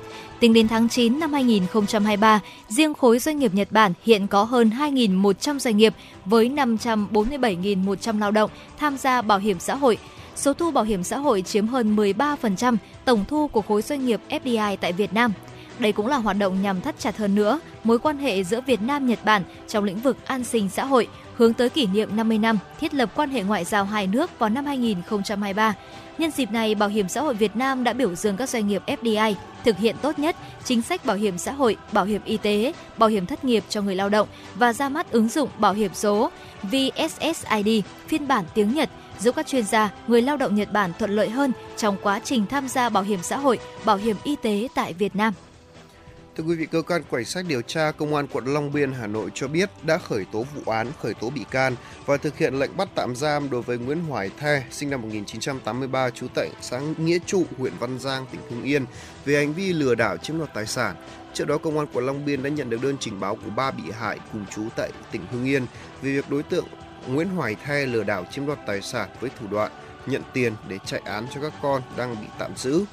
Tính đến tháng chín năm hai không hai ba, riêng khối doanh nghiệp Nhật Bản hiện có hơn hai nghìn một trăm doanh nghiệp với năm trăm bốn mươi bảy nghìn một trăm lao động tham gia bảo hiểm xã hội. Số thu bảo hiểm xã hội chiếm hơn mười ba phần trăm tổng thu của khối doanh nghiệp ép đê i tại Việt Nam. Đây cũng là hoạt động nhằm thắt chặt hơn nữa mối quan hệ giữa Việt Nam-Nhật Bản trong lĩnh vực an sinh xã hội, hướng tới kỷ niệm năm mươi năm thiết lập quan hệ ngoại giao hai nước vào năm hai không hai ba. Nhân dịp này, Bảo hiểm xã hội Việt Nam đã biểu dương các doanh nghiệp ép đê i thực hiện tốt nhất chính sách bảo hiểm xã hội, bảo hiểm y tế, bảo hiểm thất nghiệp cho người lao động và ra mắt ứng dụng bảo hiểm số vê ét ét i đê phiên bản tiếng Nhật, giúp các chuyên gia, người lao động Nhật Bản thuận lợi hơn trong quá trình tham gia bảo hiểm xã hội, bảo hiểm y tế tại Việt Nam. Thưa quý vị, cơ quan cảnh sát điều tra Công an quận Long Biên, Hà Nội cho biết đã khởi tố vụ án, khởi tố bị can và thực hiện lệnh bắt tạm giam đối với Nguyễn Hoài The, sinh năm một chín tám ba, trú tại xã Nghĩa Trụ, huyện Văn Giang, tỉnh Hưng Yên, về hành vi lừa đảo chiếm đoạt tài sản. Trước đó, Công an quận Long Biên đã nhận được đơn trình báo của ba bị hại cùng trú tại tỉnh Hưng Yên về việc đối tượng Nguyễn Hoài The lừa đảo chiếm đoạt tài sản với thủ đoạn nhận tiền để chạy án cho các con đang bị tạm giữ.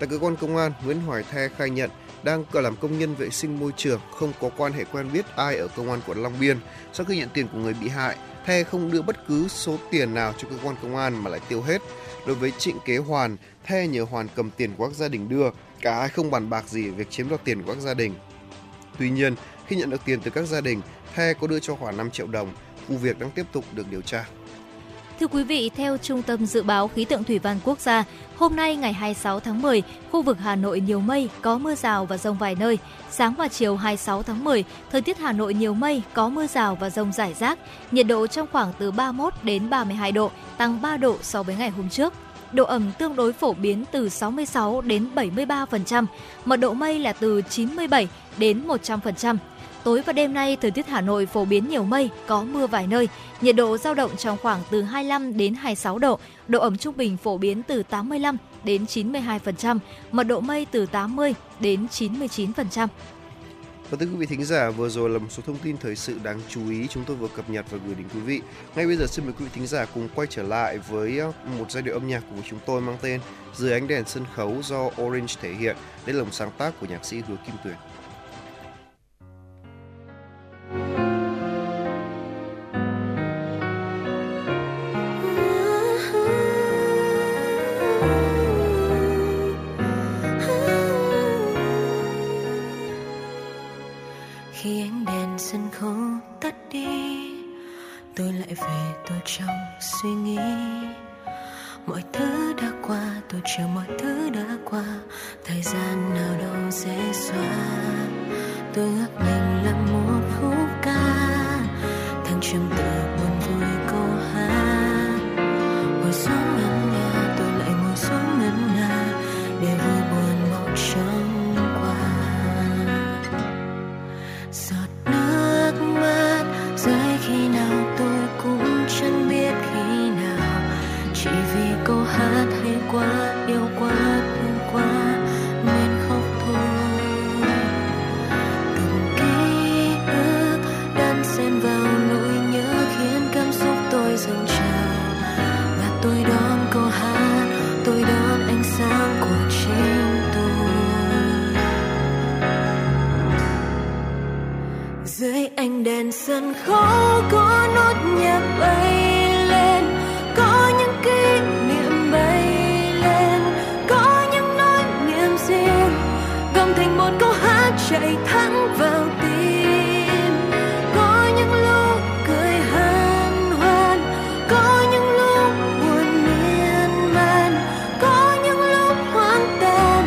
Tại cơ quan công an, Nguyễn Hoài The khai nhận đang làm công nhân vệ sinh môi trường, không có quan hệ quen biết ai ở công an quận Long Biên. Sau khi nhận tiền của người bị hại, The không đưa bất cứ số tiền nào cho cơ quan công an mà lại tiêu hết. Đối với Trịnh Kế Hoàn, The nhờ Hoàn cầm tiền của các gia đình đưa, cả hai không bàn bạc gì về việc chiếm đoạt tiền của các gia đình. Tuy nhiên, khi nhận được tiền từ các gia đình, The có đưa cho Hoàn năm triệu đồng. Vụ việc đang tiếp tục được điều tra. Thưa quý vị, theo Trung tâm Dự báo Khí tượng Thủy văn Quốc gia, hôm nay ngày hai mươi sáu tháng mười, khu vực Hà Nội nhiều mây, có mưa rào và dông vài nơi. Sáng và chiều hai mươi sáu tháng mười, thời tiết Hà Nội nhiều mây, có mưa rào và dông rải rác. Nhiệt độ trong khoảng từ ba mươi mốt đến ba mươi hai độ, tăng ba độ so với ngày hôm trước. Độ ẩm tương đối phổ biến từ sáu mươi sáu đến bảy mươi ba phần trăm, mật độ mây là từ chín mươi bảy đến một trăm phần trăm. Tối và đêm nay, thời tiết Hà Nội phổ biến nhiều mây, có mưa vài nơi, nhiệt độ dao động trong khoảng từ hai mươi lăm đến hai mươi sáu độ, độ ẩm trung bình phổ biến từ tám mươi lăm đến chín mươi hai phần trăm, mật độ mây từ tám mươi đến chín mươi chín phần trăm. Và thưa quý vị thính giả, vừa rồi là một số thông tin thời sự đáng chú ý chúng tôi vừa cập nhật và gửi đến quý vị. Ngay bây giờ xin mời quý vị thính giả cùng quay trở lại với một giai điệu âm nhạc của chúng tôi mang tên Dưới ánh đèn sân khấu do Orange thể hiện. Đây là một sáng tác của nhạc sĩ Hứa Kim Tuyển. Khi ánh đèn sân khấu tắt đi, tôi lại về tôi trong suy nghĩ. Mọi thứ đã qua, tôi chờ mọi thứ đã qua, thời gian nào đâu dễ xóa. Tôi ước mình là một khúc ca thăng trầm từ buồn vui câu hát. Ngồi xuống ngân nga, tôi lại ngồi xuống ngân nga để vui buồn mọc trong qua. Giọt nước mắt rơi khi nào tôi cũng chẳng biết khi nào, chỉ vì câu hát hay quá, yêu quá, thương quá nên khóc thôi. Từng ký ức đan xen vào nỗi nhớ khiến cảm xúc tôi dâng trào, và tôi đón câu hát, tôi đón ánh sáng của chính tôi. Dưới ánh đèn sân khấu có nốt nhạc bay lên, có những kỷ niệm bay lên, có những nỗi niềm riêng gom thành một câu hát chạy thẳng vào tim. Có những lúc cười hân hoan, có những lúc buồn miên man, có những lúc hoang tàn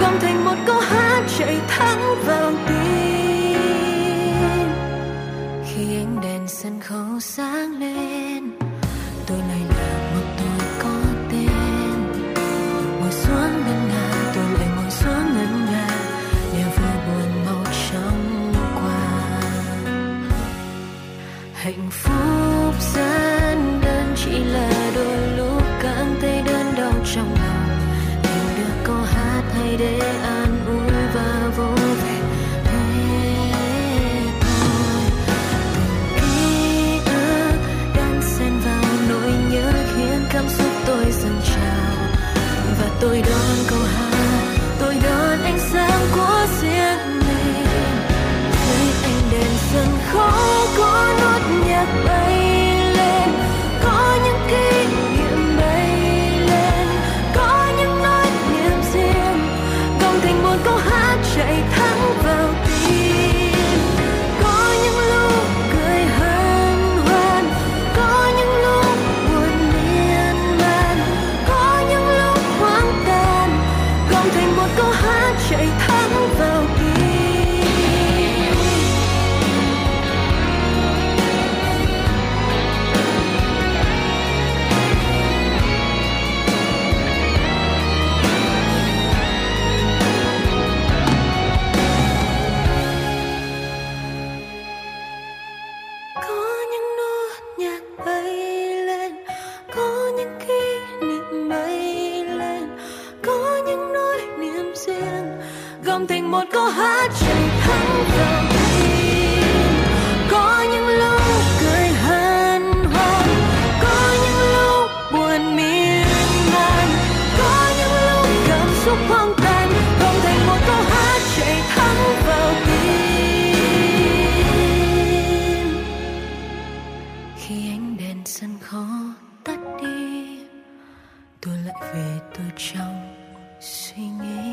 gom thành một câu hát chạy thẳng vào tim. Khi ánh đèn sân khấu sáng lên, tôi lại là một tôi có tên. Ngồi xuống ngân nga, tôi lại ngồi xuống ngân nga để vui buồn màu trong qua. Hạnh phúc gian đơn chỉ là đôi lúc cảm thấy đơn đau trong lòng, tìm được câu hát hay để an ủi và vô về. Thế thôi, từng ký ức đan xen vào nỗi nhớ khiến cảm xúc tôi dâng trào, và tôi đón câu hát, tôi đón ánh sáng của riêng mình. Dưới ánh đèn sân khấu có nốt nhạc bay lên, có những kỷ niệm bay lên, có những nỗi niềm riêng gom thành một câu hát chạy thẳng vào tim. Có những lúc cười hân hoan, có những lúc buồn miên man, có những lúc hoang tàn gom thành một câu hát chạy thẳng vào tim. Có những nốt nhạc bay lên, có những kỷ niệm bay lên, có những nỗi niềm riêng gom thành một câu hát chạy thẳng vào tim. Có những lúc cười hân hoan, có những lúc buồn miên man, có những lúc cảm xúc hoang tàn gom thành một câu hát chạy thẳng vào tim. Khi ánh đèn sân khấu tắt đi, tôi lại về tôi trong suy nghĩ.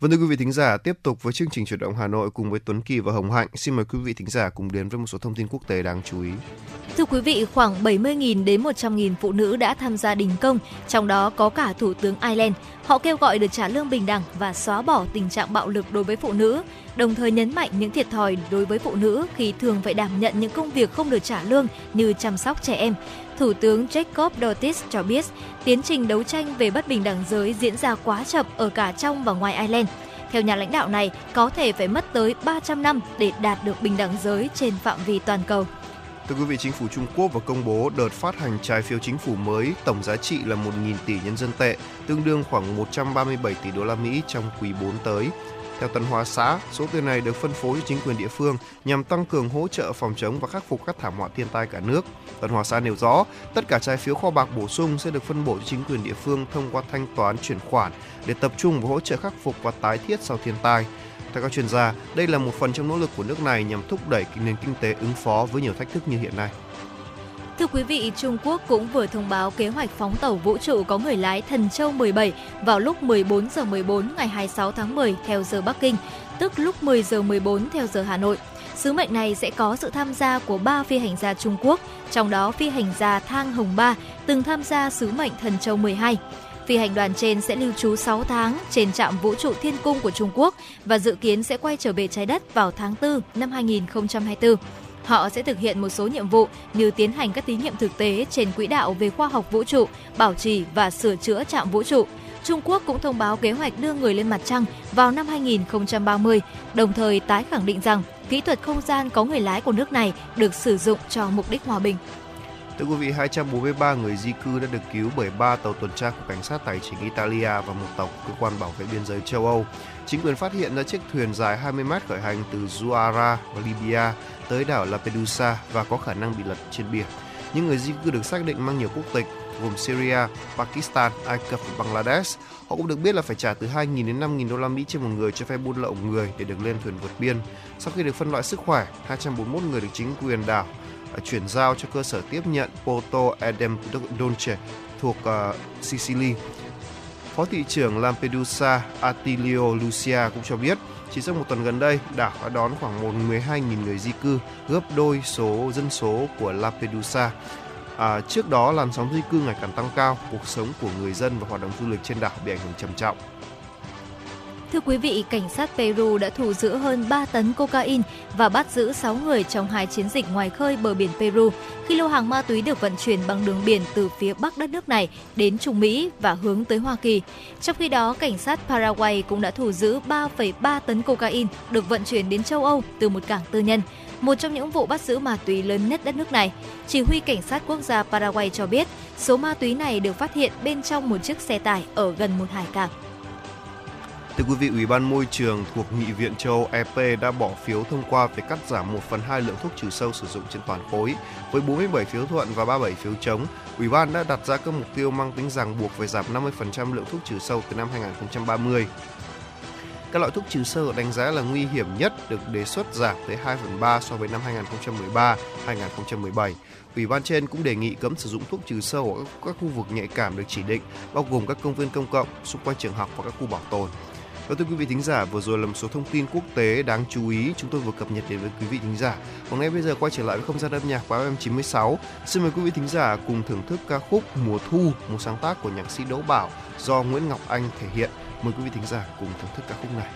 Vâng, thưa quý vị thính giả, tiếp tục với chương trình Chuyển động Hà Nội cùng với Tuấn Kỳ và Hồng Hạnh. Xin mời quý vị thính giả cùng đến với một số thông tin quốc tế đáng chú ý. Thưa quý vị, khoảng bảy mươi nghìn đến một trăm nghìn phụ nữ đã tham gia đình công, trong đó có cả Thủ tướng Ireland. Họ kêu gọi được trả lương bình đẳng và xóa bỏ tình trạng bạo lực đối với phụ nữ, đồng thời nhấn mạnh những thiệt thòi đối với phụ nữ khi thường phải đảm nhận những công việc không được trả lương như chăm sóc trẻ em. Thủ tướng Jacob Dotis cho biết tiến trình đấu tranh về bất bình đẳng giới diễn ra quá chậm ở cả trong và ngoài Ireland. Theo nhà lãnh đạo này, có thể phải mất tới ba trăm năm để đạt được bình đẳng giới trên phạm vi toàn cầu. Thưa quý vị, chính phủ Trung Quốc vừa công bố đợt phát hành trái phiếu chính phủ mới tổng giá trị là một nghìn tỷ nhân dân tệ, tương đương khoảng một trăm ba mươi bảy tỷ đô la Mỹ trong quý bốn tới. Theo Tân Hoa Xã, số tiền này được phân phối cho chính quyền địa phương nhằm tăng cường hỗ trợ phòng chống và khắc phục các thảm họa thiên tai cả nước. Tân Hoa Xã nêu rõ, tất cả trái phiếu kho bạc bổ sung sẽ được phân bổ cho chính quyền địa phương thông qua thanh toán chuyển khoản để tập trung vào hỗ trợ khắc phục và tái thiết sau thiên tai. Theo các chuyên gia, đây là một phần trong nỗ lực của nước này nhằm thúc đẩy nền kinh tế ứng phó với nhiều thách thức như hiện nay. Thưa quý vị, Trung Quốc cũng vừa thông báo kế hoạch phóng tàu vũ trụ có người lái Thần Châu mười bảy vào lúc mười bốn giờ mười bốn ngày hai mươi sáu tháng mười theo giờ Bắc Kinh, tức lúc mười giờ mười bốn theo giờ Hà Nội. Sứ mệnh này sẽ có sự tham gia của ba phi hành gia Trung Quốc, trong đó phi hành gia Thang Hồng Ba từng tham gia sứ mệnh Thần Châu mười hai. Phi hành đoàn trên sẽ lưu trú sáu tháng trên trạm vũ trụ Thiên Cung của Trung Quốc và dự kiến sẽ quay trở về trái đất vào tháng tư năm hai nghìn không trăm hai mươi tư. Họ sẽ thực hiện một số nhiệm vụ như tiến hành các thí nghiệm thực tế trên quỹ đạo về khoa học vũ trụ, bảo trì và sửa chữa trạm vũ trụ. Trung Quốc cũng thông báo kế hoạch đưa người lên mặt trăng vào năm hai nghìn không trăm ba mươi, đồng thời tái khẳng định rằng kỹ thuật không gian có người lái của nước này được sử dụng cho mục đích hòa bình. Thưa quý vị, hai trăm bốn mươi ba người di cư đã được cứu bởi ba tàu tuần tra của cảnh sát tài chính Italia và một tàu cơ quan bảo vệ biên giới châu Âu. Chính quyền phát hiện ra chiếc thuyền dài hai mươi mét khởi hành từ Zuara và Libya tới đảo Lampedusa và có khả năng bị lật trên biển. Những người di cư được xác định mang nhiều quốc tịch gồm Syria, Pakistan, Ai Cập và Bangladesh. Họ cũng được biết là phải trả từ hai nghìn đến năm nghìn đô la Mỹ trên một người cho phép buôn lậu người để được lên thuyền vượt biên. Sau khi được phân loại sức khỏe, hai trăm bốn mươi mốt người được chính quyền đảo chuyển giao cho cơ sở tiếp nhận Porto Edem Dolce thuộc uh, Sicily. Phó thị trưởng Lampedusa Attilio Lucia cũng cho biết, chỉ trong một tuần gần đây, đảo đã đón khoảng mười hai nghìn người di cư, gấp đôi số dân số của Lampedusa. À, trước đó, làn sóng di cư ngày càng tăng cao, cuộc sống của người dân và hoạt động du lịch trên đảo bị ảnh hưởng trầm trọng. Thưa quý vị, cảnh sát Peru đã thu giữ hơn ba tấn cocaine và bắt giữ sáu người trong hai chiến dịch ngoài khơi bờ biển Peru khi lô hàng ma túy được vận chuyển bằng đường biển từ phía bắc đất nước này đến Trung Mỹ và hướng tới Hoa Kỳ. Trong khi đó, cảnh sát Paraguay cũng đã thu giữ ba phẩy ba tấn cocaine được vận chuyển đến châu Âu từ một cảng tư nhân, một trong những vụ bắt giữ ma túy lớn nhất đất nước này. Chỉ huy cảnh sát quốc gia Paraguay cho biết, số ma túy này được phát hiện bên trong một chiếc xe tải ở gần một hải cảng. Thưa quý vị, Ủy ban Môi trường thuộc Nghị viện châu Âu E P đã bỏ phiếu thông qua về cắt giảm một phần hai lượng thuốc trừ sâu sử dụng trên toàn khối. Với bốn mươi bảy phiếu thuận và ba mươi bảy phiếu chống, Ủy ban đã đặt ra các mục tiêu mang tính ràng buộc về giảm năm mươi phần trăm lượng thuốc trừ sâu từ năm hai nghìn không trăm ba mươi. Các loại thuốc trừ sâu được đánh giá là nguy hiểm nhất được đề xuất giảm tới hai phần ba so với năm hai nghìn không trăm mười ba - hai nghìn không trăm mười bảy. Ủy ban trên cũng đề nghị cấm sử dụng thuốc trừ sâu ở các khu vực nhạy cảm được chỉ định, bao gồm các công viên công cộng, xung quanh trường học và các khu bảo tồn. Và thưa quý vị thính giả, vừa rồi là một số thông tin quốc tế đáng chú ý chúng tôi vừa cập nhật đến với quý vị thính giả. Còn ngay bây giờ quay trở lại với không gian âm nhạc của ép em chín sáu. Xin mời quý vị thính giả cùng thưởng thức ca khúc Mùa Thu, một sáng tác của nhạc sĩ Đỗ Bảo do Nguyễn Ngọc Anh thể hiện. Mời quý vị thính giả cùng thưởng thức ca khúc này.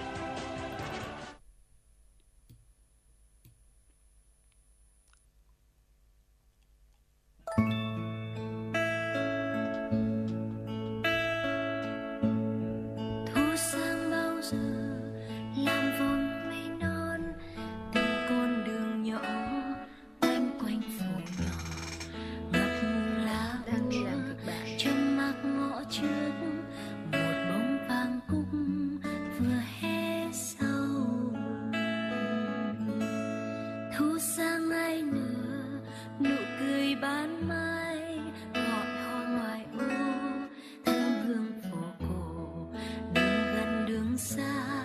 Xa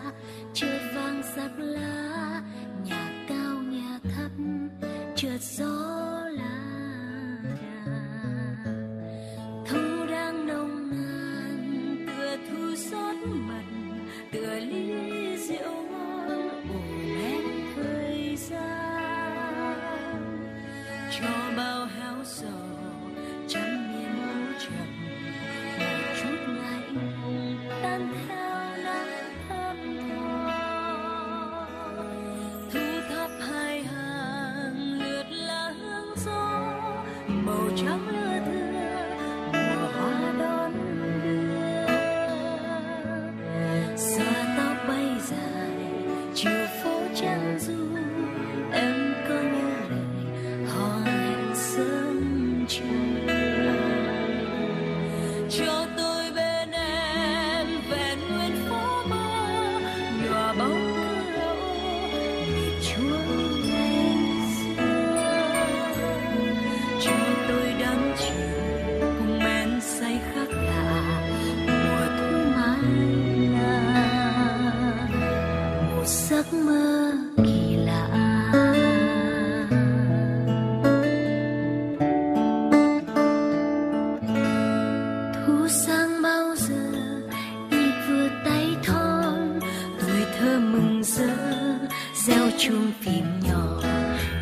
tìm nhỏ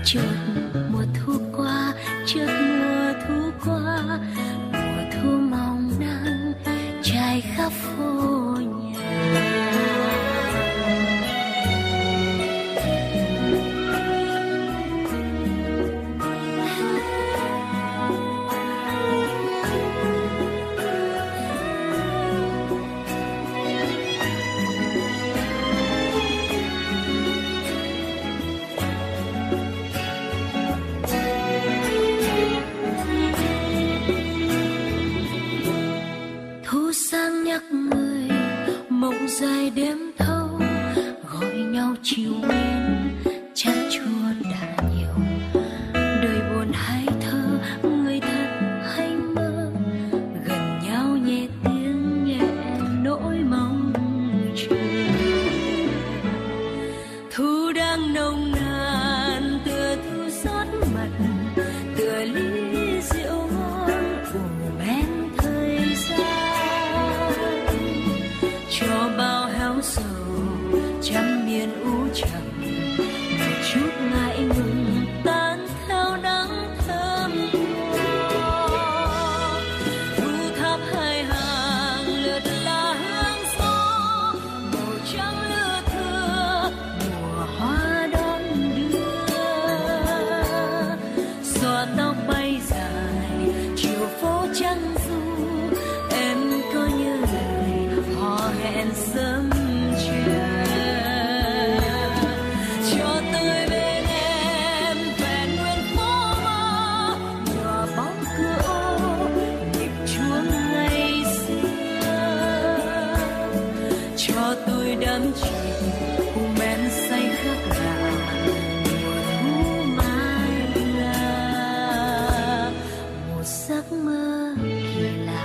trước mùa thu qua, trước mùa thu qua, mùa thu mong nắng trải khắp phố nhà. Mộng dài đêm thâu gọi nhau chiều miên chát chua đã nhiều đời buồn hay thơ người thật hay mơ gần nhau nhẹ tiếng nhẹ nỗi mong chờ thu đang nồng nàn tựa thu rót mật tựa ly rượu ngon cùng men thời gian cho bao héo sầu trăm miền u trầm một chút ngại ngùng tan theo nắng thơm mùa thu tháp hai hàng lượt là hương gió màu trắng lưa thưa mùa hoa đón đưa xoa tóc bay dài chiều phố trắng du em có nhớ họ hẹn sớm chiều cho tôi bên em vẹn nguyên phố hoa nhờ bóng cửa ô nhịp chuông ngày xưa cho tôi đắm chìm cùng em say khát vào mùa thu mai là một giấc mơ kỳ lạ.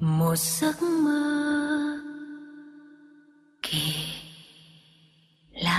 Một giấc mơ kỳ lạ.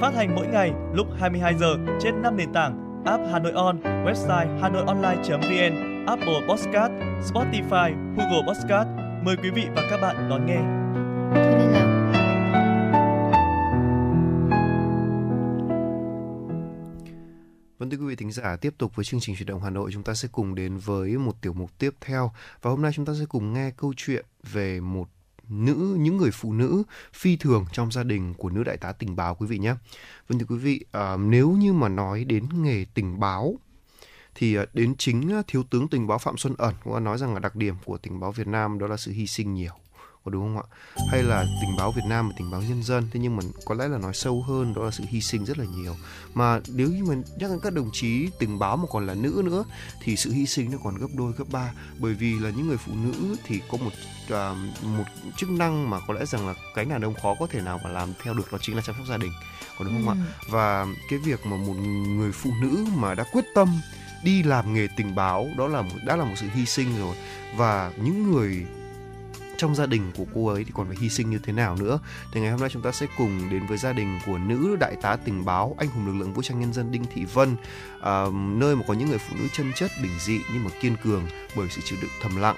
Phát hành mỗi ngày lúc hai mươi hai giờ trên năm nền tảng app Hà Nội On, website hanoionline chấm vn, Apple Podcast, Spotify, Google Podcast. Mời quý vị và các bạn đón nghe. Vâng, thưa quý vị thính giả, tiếp tục với chương trình Chuyển động Hà Nội, chúng ta sẽ cùng đến với một tiểu mục tiếp theo. Và hôm nay chúng ta sẽ cùng nghe câu chuyện về một nữ những người phụ nữ phi thường trong gia đình của nữ đại tá tình báo, quý vị nhé. Vâng, thưa quý vị, à, nếu như mà nói đến nghề tình báo thì à, đến chính thiếu tướng tình báo Phạm Xuân Ẩn cũng đã nói rằng là đặc điểm của tình báo Việt Nam đó là sự hy sinh nhiều, có đúng không ạ? Hay là tình báo Việt Nam và tình báo nhân dân, thế nhưng mà có lẽ là nói sâu hơn đó là sự hy sinh rất là nhiều. Mà nếu như mà nhắc đến các đồng chí tình báo mà còn là nữ nữa thì sự hy sinh nó còn gấp đôi gấp ba, bởi vì là những người phụ nữ thì có một à, một chức năng mà có lẽ rằng là cái nào đông khó có thể nào mà làm theo được, đó chính là chăm sóc gia đình, có đúng không ừ. ạ? Và cái việc mà một người phụ nữ mà đã quyết tâm đi làm nghề tình báo đó là đã là một sự hy sinh rồi, và những người trong gia đình của cô ấy thì còn phải hy sinh như thế nào nữa. Thì ngày hôm nay chúng ta sẽ cùng đến với gia đình của nữ đại tá tình báo, anh hùng lực lượng vũ trang nhân dân Đinh Thị Vân, à, nơi mà có những người phụ nữ chân chất, bình dị nhưng mà kiên cường bởi sự chịu đựng thầm lặng.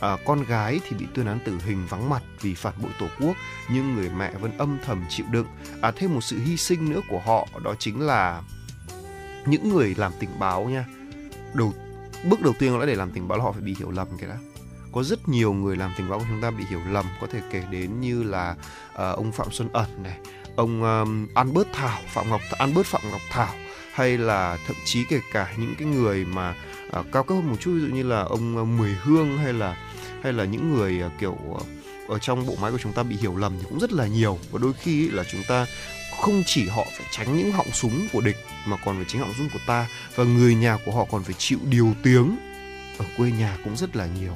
À, con gái thì bị tuyên án tử hình vắng mặt vì phản bội tổ quốc, nhưng người mẹ vẫn âm thầm chịu đựng. À, thêm một sự hy sinh nữa của họ đó chính là những người làm tình báo nha. Đầu, bước đầu tiên là để làm tình báo là họ phải bị hiểu lầm cái đó. Có rất nhiều người làm tình báo của chúng ta bị hiểu lầm, có thể kể đến như là uh, ông Phạm Xuân Ẩn này, ông um, An Bớt Thảo, Phạm Ngọc An Bớt Phạm Ngọc Thảo, hay là thậm chí kể cả những cái người mà uh, cao cấp hơn một chút, ví dụ như là ông uh, Mười Hương, hay là hay là những người uh, kiểu uh, ở trong bộ máy của chúng ta bị hiểu lầm thì cũng rất là nhiều. Và đôi khi là chúng ta không chỉ họ phải tránh những họng súng của địch mà còn phải tránh họng súng của ta, và người nhà của họ còn phải chịu điều tiếng ở quê nhà cũng rất là nhiều.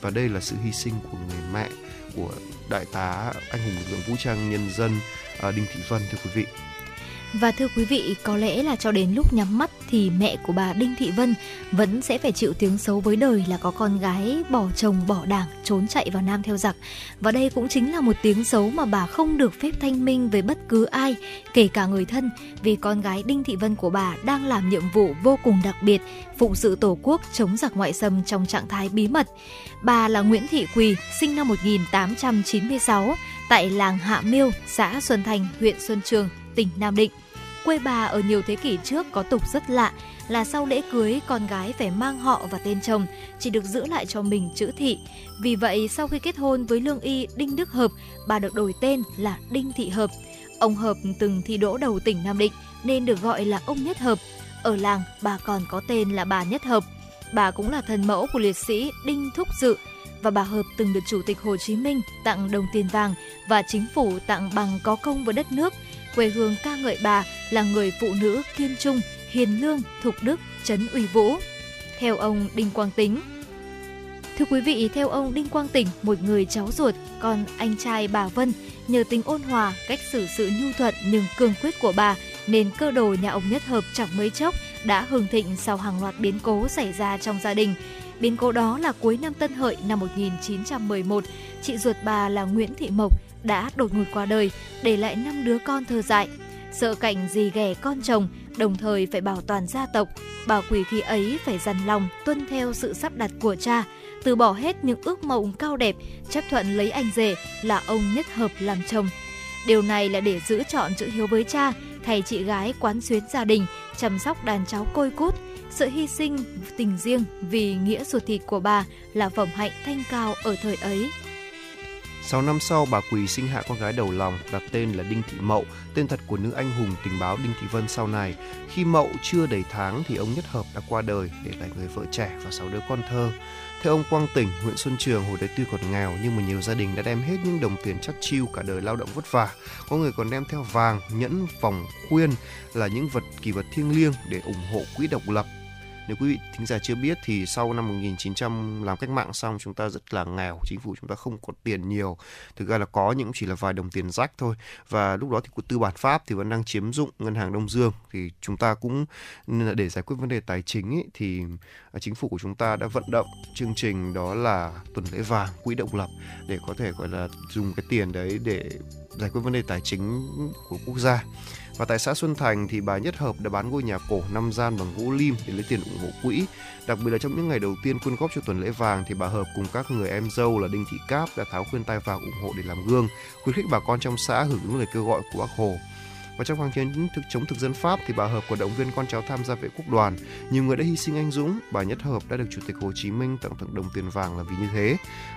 Và đây là sự hy sinh của người mẹ của đại tá anh hùng lực lượng vũ trang nhân dân Đinh Thị Vân, thưa quý vị. Và thưa quý vị, có lẽ là cho đến lúc nhắm mắt thì mẹ của bà Đinh Thị Vân vẫn sẽ phải chịu tiếng xấu với đời là có con gái bỏ chồng, bỏ đảng, trốn chạy vào Nam theo giặc. Và đây cũng chính là một tiếng xấu mà bà không được phép thanh minh với bất cứ ai, kể cả người thân, vì con gái Đinh Thị Vân của bà đang làm nhiệm vụ vô cùng đặc biệt, phụng sự tổ quốc chống giặc ngoại xâm trong trạng thái bí mật. Bà là Nguyễn Thị Quỳ, sinh năm một nghìn tám trăm chín mươi sáu, tại làng Hạ Miêu, xã Xuân Thành, huyện Xuân Trường, tỉnh Nam Định. Quê bà ở nhiều thế kỷ trước có tục rất lạ là sau lễ cưới con gái phải mang họ và tên chồng, chỉ được giữ lại cho mình chữ Thị. Vì vậy sau khi kết hôn với lương y Đinh Đức Hợp, bà được đổi tên là Đinh Thị Hợp. Ông Hợp từng thi đỗ đầu tỉnh Nam Định nên được gọi là ông Nhất Hợp. Ở làng bà còn có tên là bà Nhất Hợp. Bà cũng là thần mẫu của liệt sĩ Đinh Thúc Dự, và bà Hợp từng được Chủ tịch Hồ Chí Minh tặng đồng tiền vàng và chính phủ tặng bằng có công với đất nước. Quê hương ca ngợi bà là người phụ nữ kiên trung, hiền lương, thục đức, trấn uy vũ. Theo ông Đinh Quang Tính, thưa quý vị, theo ông Đinh Quang Tính, một người cháu ruột, con anh trai bà Vân, nhờ tính ôn hòa, cách xử sự nhu thuận nhưng cương quyết của bà nên cơ đồ nhà ông Nhất Hợp chẳng mấy chốc đã hưng thịnh sau hàng loạt biến cố xảy ra trong gia đình. Biến cố đó là cuối năm Tân Hợi năm một nghìn chín trăm mười một, chị ruột bà là Nguyễn Thị Mộc đã đột ngột qua đời, để lại năm đứa con thơ dại. Sợ cảnh dì ghẻ con chồng, đồng thời phải bảo toàn gia tộc, bà Quỳ khi ấy phải dằn lòng tuân theo sự sắp đặt của cha, từ bỏ hết những ước mộng cao đẹp, chấp thuận lấy anh rể là ông Nhất Hợp làm chồng. Điều này là để giữ trọn chữ hiếu với cha, thầy chị gái quán xuyến gia đình, chăm sóc đàn cháu côi cút. Sự hy sinh tình riêng vì nghĩa ruột thịt của bà là phẩm hạnh thanh cao ở thời ấy. Sáu năm sau, bà Quỳ sinh hạ con gái đầu lòng đặt tên là Đinh Thị Mậu, tên thật của nữ anh hùng tình báo Đinh Thị Vân sau này. Khi Mậu chưa đầy tháng thì ông Nhất Hợp đã qua đời, để lại người vợ trẻ và sáu đứa con thơ. Theo ông Quang Tỉnh, huyện Xuân Trường hồi đấy tuy còn nghèo nhưng mà nhiều gia đình đã đem hết những đồng tiền chắt chiu cả đời lao động vất vả. Có người còn đem theo vàng, nhẫn, vòng, khuyên là những vật kỳ vật thiêng liêng để ủng hộ quỹ độc lập. Nếu quý vị thính giả chưa biết thì sau năm một nghìn chín trăm làm cách mạng xong, chúng ta rất là nghèo, chính phủ chúng ta không có tiền nhiều, thực ra là có nhưng chỉ là vài đồng tiền rách thôi. Và lúc đó thì của tư bản Pháp thì vẫn đang chiếm dụng ngân hàng Đông Dương, thì chúng ta cũng để giải quyết vấn đề tài chính ấy, thì chính phủ của chúng ta đã vận động chương trình đó là tuần lễ vàng, quỹ độc lập, để có thể gọi là dùng cái tiền đấy để giải quyết vấn đề tài chính của quốc gia. Và tại xã Xuân Thành thì bà Nhất Hợp đã bán ngôi nhà cổ năm gian bằng gỗ lim để lấy tiền ủng hộ quỹ. Đặc biệt là trong những ngày đầu tiên quyên góp cho tuần lễ vàng thì bà Hợp cùng các người em dâu là Đinh Thị Cáp đã tháo khuyên tai vàng ủng hộ để làm gương, khuyến khích bà con trong xã hưởng ứng lời kêu gọi của Bác Hồ. Và trong kháng chiến thực chống thực dân Pháp thì bà Hợp còn động viên con cháu tham gia vệ quốc đoàn. Nhiều người đã hy sinh anh dũng, bà Nhất Hợp đã được Chủ tịch Hồ Chí Minh tặng thưởng đồng tiền vàng là vì như thế.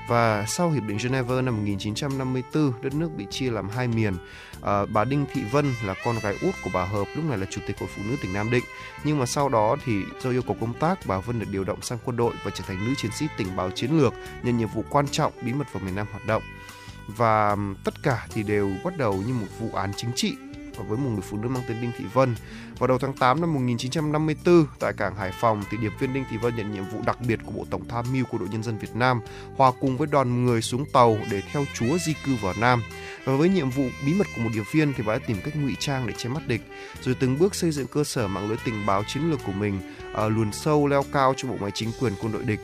Và sau Hiệp định Geneva năm một nghìn chín trăm năm mươi tư, đất nước bị chia làm hai miền. À, bà Đinh Thị Vân là con gái út của bà Hợp, lúc này là Chủ tịch Hội Phụ nữ tỉnh Nam Định. Nhưng mà sau đó thì do yêu cầu công tác, bà Vân được điều động sang quân đội và trở thành nữ chiến sĩ tình báo chiến lược, nhận nhiệm vụ quan trọng bí mật vào miền Nam hoạt động. Và tất cả thì đều bắt đầu như một vụ án chính trị. và với một người phụ nữ mang tên Đinh Thị Vân. Vào đầu tháng tám năm một nghìn chín trăm năm mươi tư, tại cảng Hải Phòng, thì điệp viên Đinh Thị Vân nhận nhiệm vụ đặc biệt của Bộ Tổng tham mưu của Đội Nhân dân Việt Nam, hòa cùng với đoàn người xuống tàu để theo Chúa di cư vào Nam. Và với nhiệm vụ bí mật của một điệp viên thì bà đã tìm cách ngụy trang để che mắt địch, rồi từng bước xây dựng cơ sở mạng lưới tình báo chiến lược của mình, à, luồn sâu leo cao trong bộ máy chính quyền quân đội địch.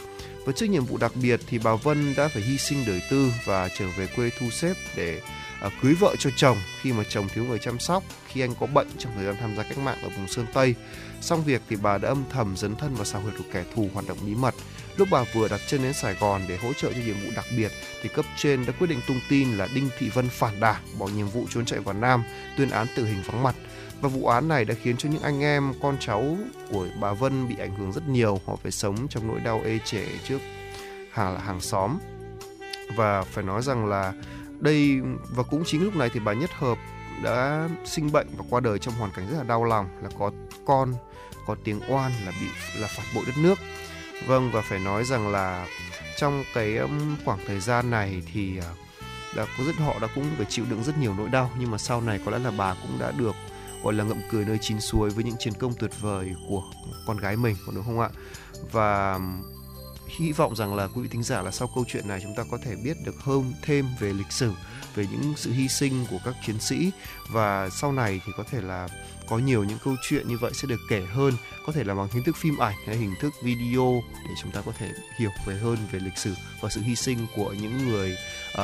Với chức nhiệm vụ đặc biệt thì bà Vân đã phải hy sinh đời tư và trở về quê thu xếp để à, cưới vợ cho chồng khi mà chồng thiếu người chăm sóc, khi anh có bệnh trong thời gian tham gia cách mạng ở vùng Sơn Tây. Xong việc thì bà đã âm thầm dấn thân vào sao huyệt của kẻ thù hoạt động bí mật. Lúc bà vừa đặt chân đến Sài Gòn để hỗ trợ cho nhiệm vụ đặc biệt thì cấp trên đã quyết định tung tin là Đinh Thị Vân phản đảng, bỏ nhiệm vụ trốn chạy vào Nam, tuyên án tử hình vắng mặt. Và vụ án này đã khiến cho những anh em, con cháu của bà Vân bị ảnh hưởng rất nhiều. Họ phải sống trong nỗi đau ê chề trước hàng, hàng xóm. Và phải nói rằng là đây, và cũng chính lúc này thì bà Nhất Hợp đã sinh bệnh và qua đời trong hoàn cảnh rất là đau lòng, là có con, có tiếng oan, là bị là phản bội đất nước. Vâng, và phải nói rằng là trong cái khoảng thời gian này thì đã có rất họ đã cũng phải chịu đựng rất nhiều nỗi đau, nhưng mà sau này có lẽ là bà cũng đã được gọi là ngậm cười nơi chín suối với những chiến công tuyệt vời của con gái mình, đúng không ạ? Và hy vọng rằng là quý vị thính giả là sau câu chuyện này chúng ta có thể biết được hơn thêm về lịch sử, về những sự hy sinh của các chiến sĩ, và sau này thì có thể là có nhiều những câu chuyện như vậy sẽ được kể hơn, có thể là bằng hình thức phim ảnh hay hình thức video, để chúng ta có thể hiểu về hơn về lịch sử và sự hy sinh của những người uh,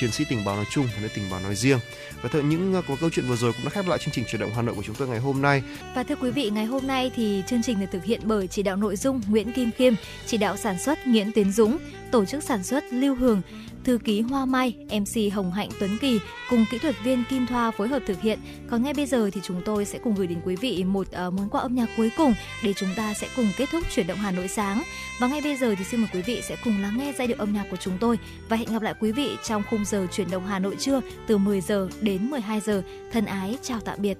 chiến sĩ tình báo nói chung và tình báo nói riêng. Và thưa những uh, có câu chuyện vừa rồi cũng đã khép lại chương trình Chuyển động Hà Nội của chúng tôi ngày hôm nay. Và thưa quý vị, ngày hôm nay thì chương trình được thực hiện bởi chỉ đạo nội dung Nguyễn Kim Khiêm, chỉ đạo sản xuất Nguyễn Tiến Dũng, tổ chức sản xuất Lưu Hương, thư ký Hoa Mai, em xê Hồng Hạnh, Tuấn Kỳ cùng kỹ thuật viên Kim Thoa phối hợp thực hiện. Còn ngay bây giờ thì chúng tôi sẽ cùng gửi đến quý vị một uh, món quà âm nhạc cuối cùng để chúng ta sẽ cùng kết thúc Chuyển động Hà Nội sáng. Và ngay bây giờ thì xin mời quý vị sẽ cùng lắng nghe giai điệu âm nhạc của chúng tôi, và hẹn gặp lại quý vị trong khung giờ Chuyển động Hà Nội trưa từ mười giờ đến mười hai giờ. Thân ái chào tạm biệt.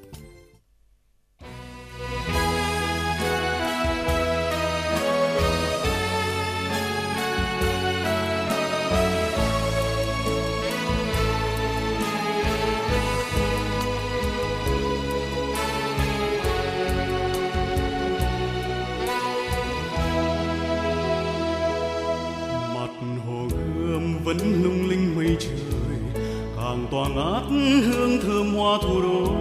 Vẫn lung linh mây trời, càng tỏa ngát hương thơm hoa thủ đô.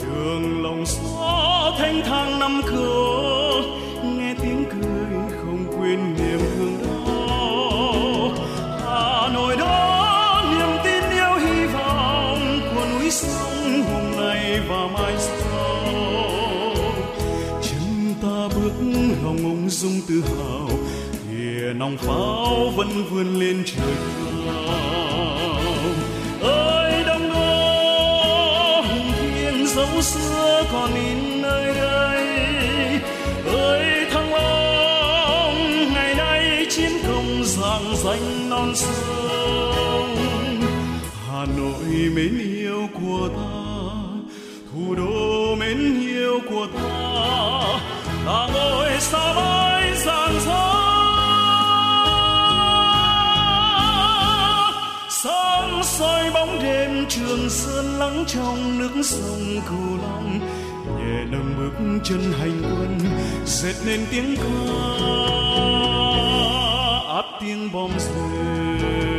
Đường lòng xó thanh thang năm cửa, nghe tiếng cười không quên niềm thương đau. Hà Nội đó, niềm tin yêu hy vọng của núi sông hôm nay và mai sau. Chúng ta bước hồng ung dung tự hào, nòng pháo vẫn vươn lên trời cao. Ơi Đông Đô, hùng thiên dấu xưa còn in nơi đây. Ơi Thăng Long, ngày nay chiến công rạng danh non sông. Hà Nội mến yêu của ta, thủ đô mến yêu của ta, ta ngồi xa mãi rạng rỡ. Sáng soi bóng đêm Trường Sơn lắng trong nước sông Cửu Long, nhẹ nâng bước chân hành quân dệt nên tiếng ca át tiếng bom rơi.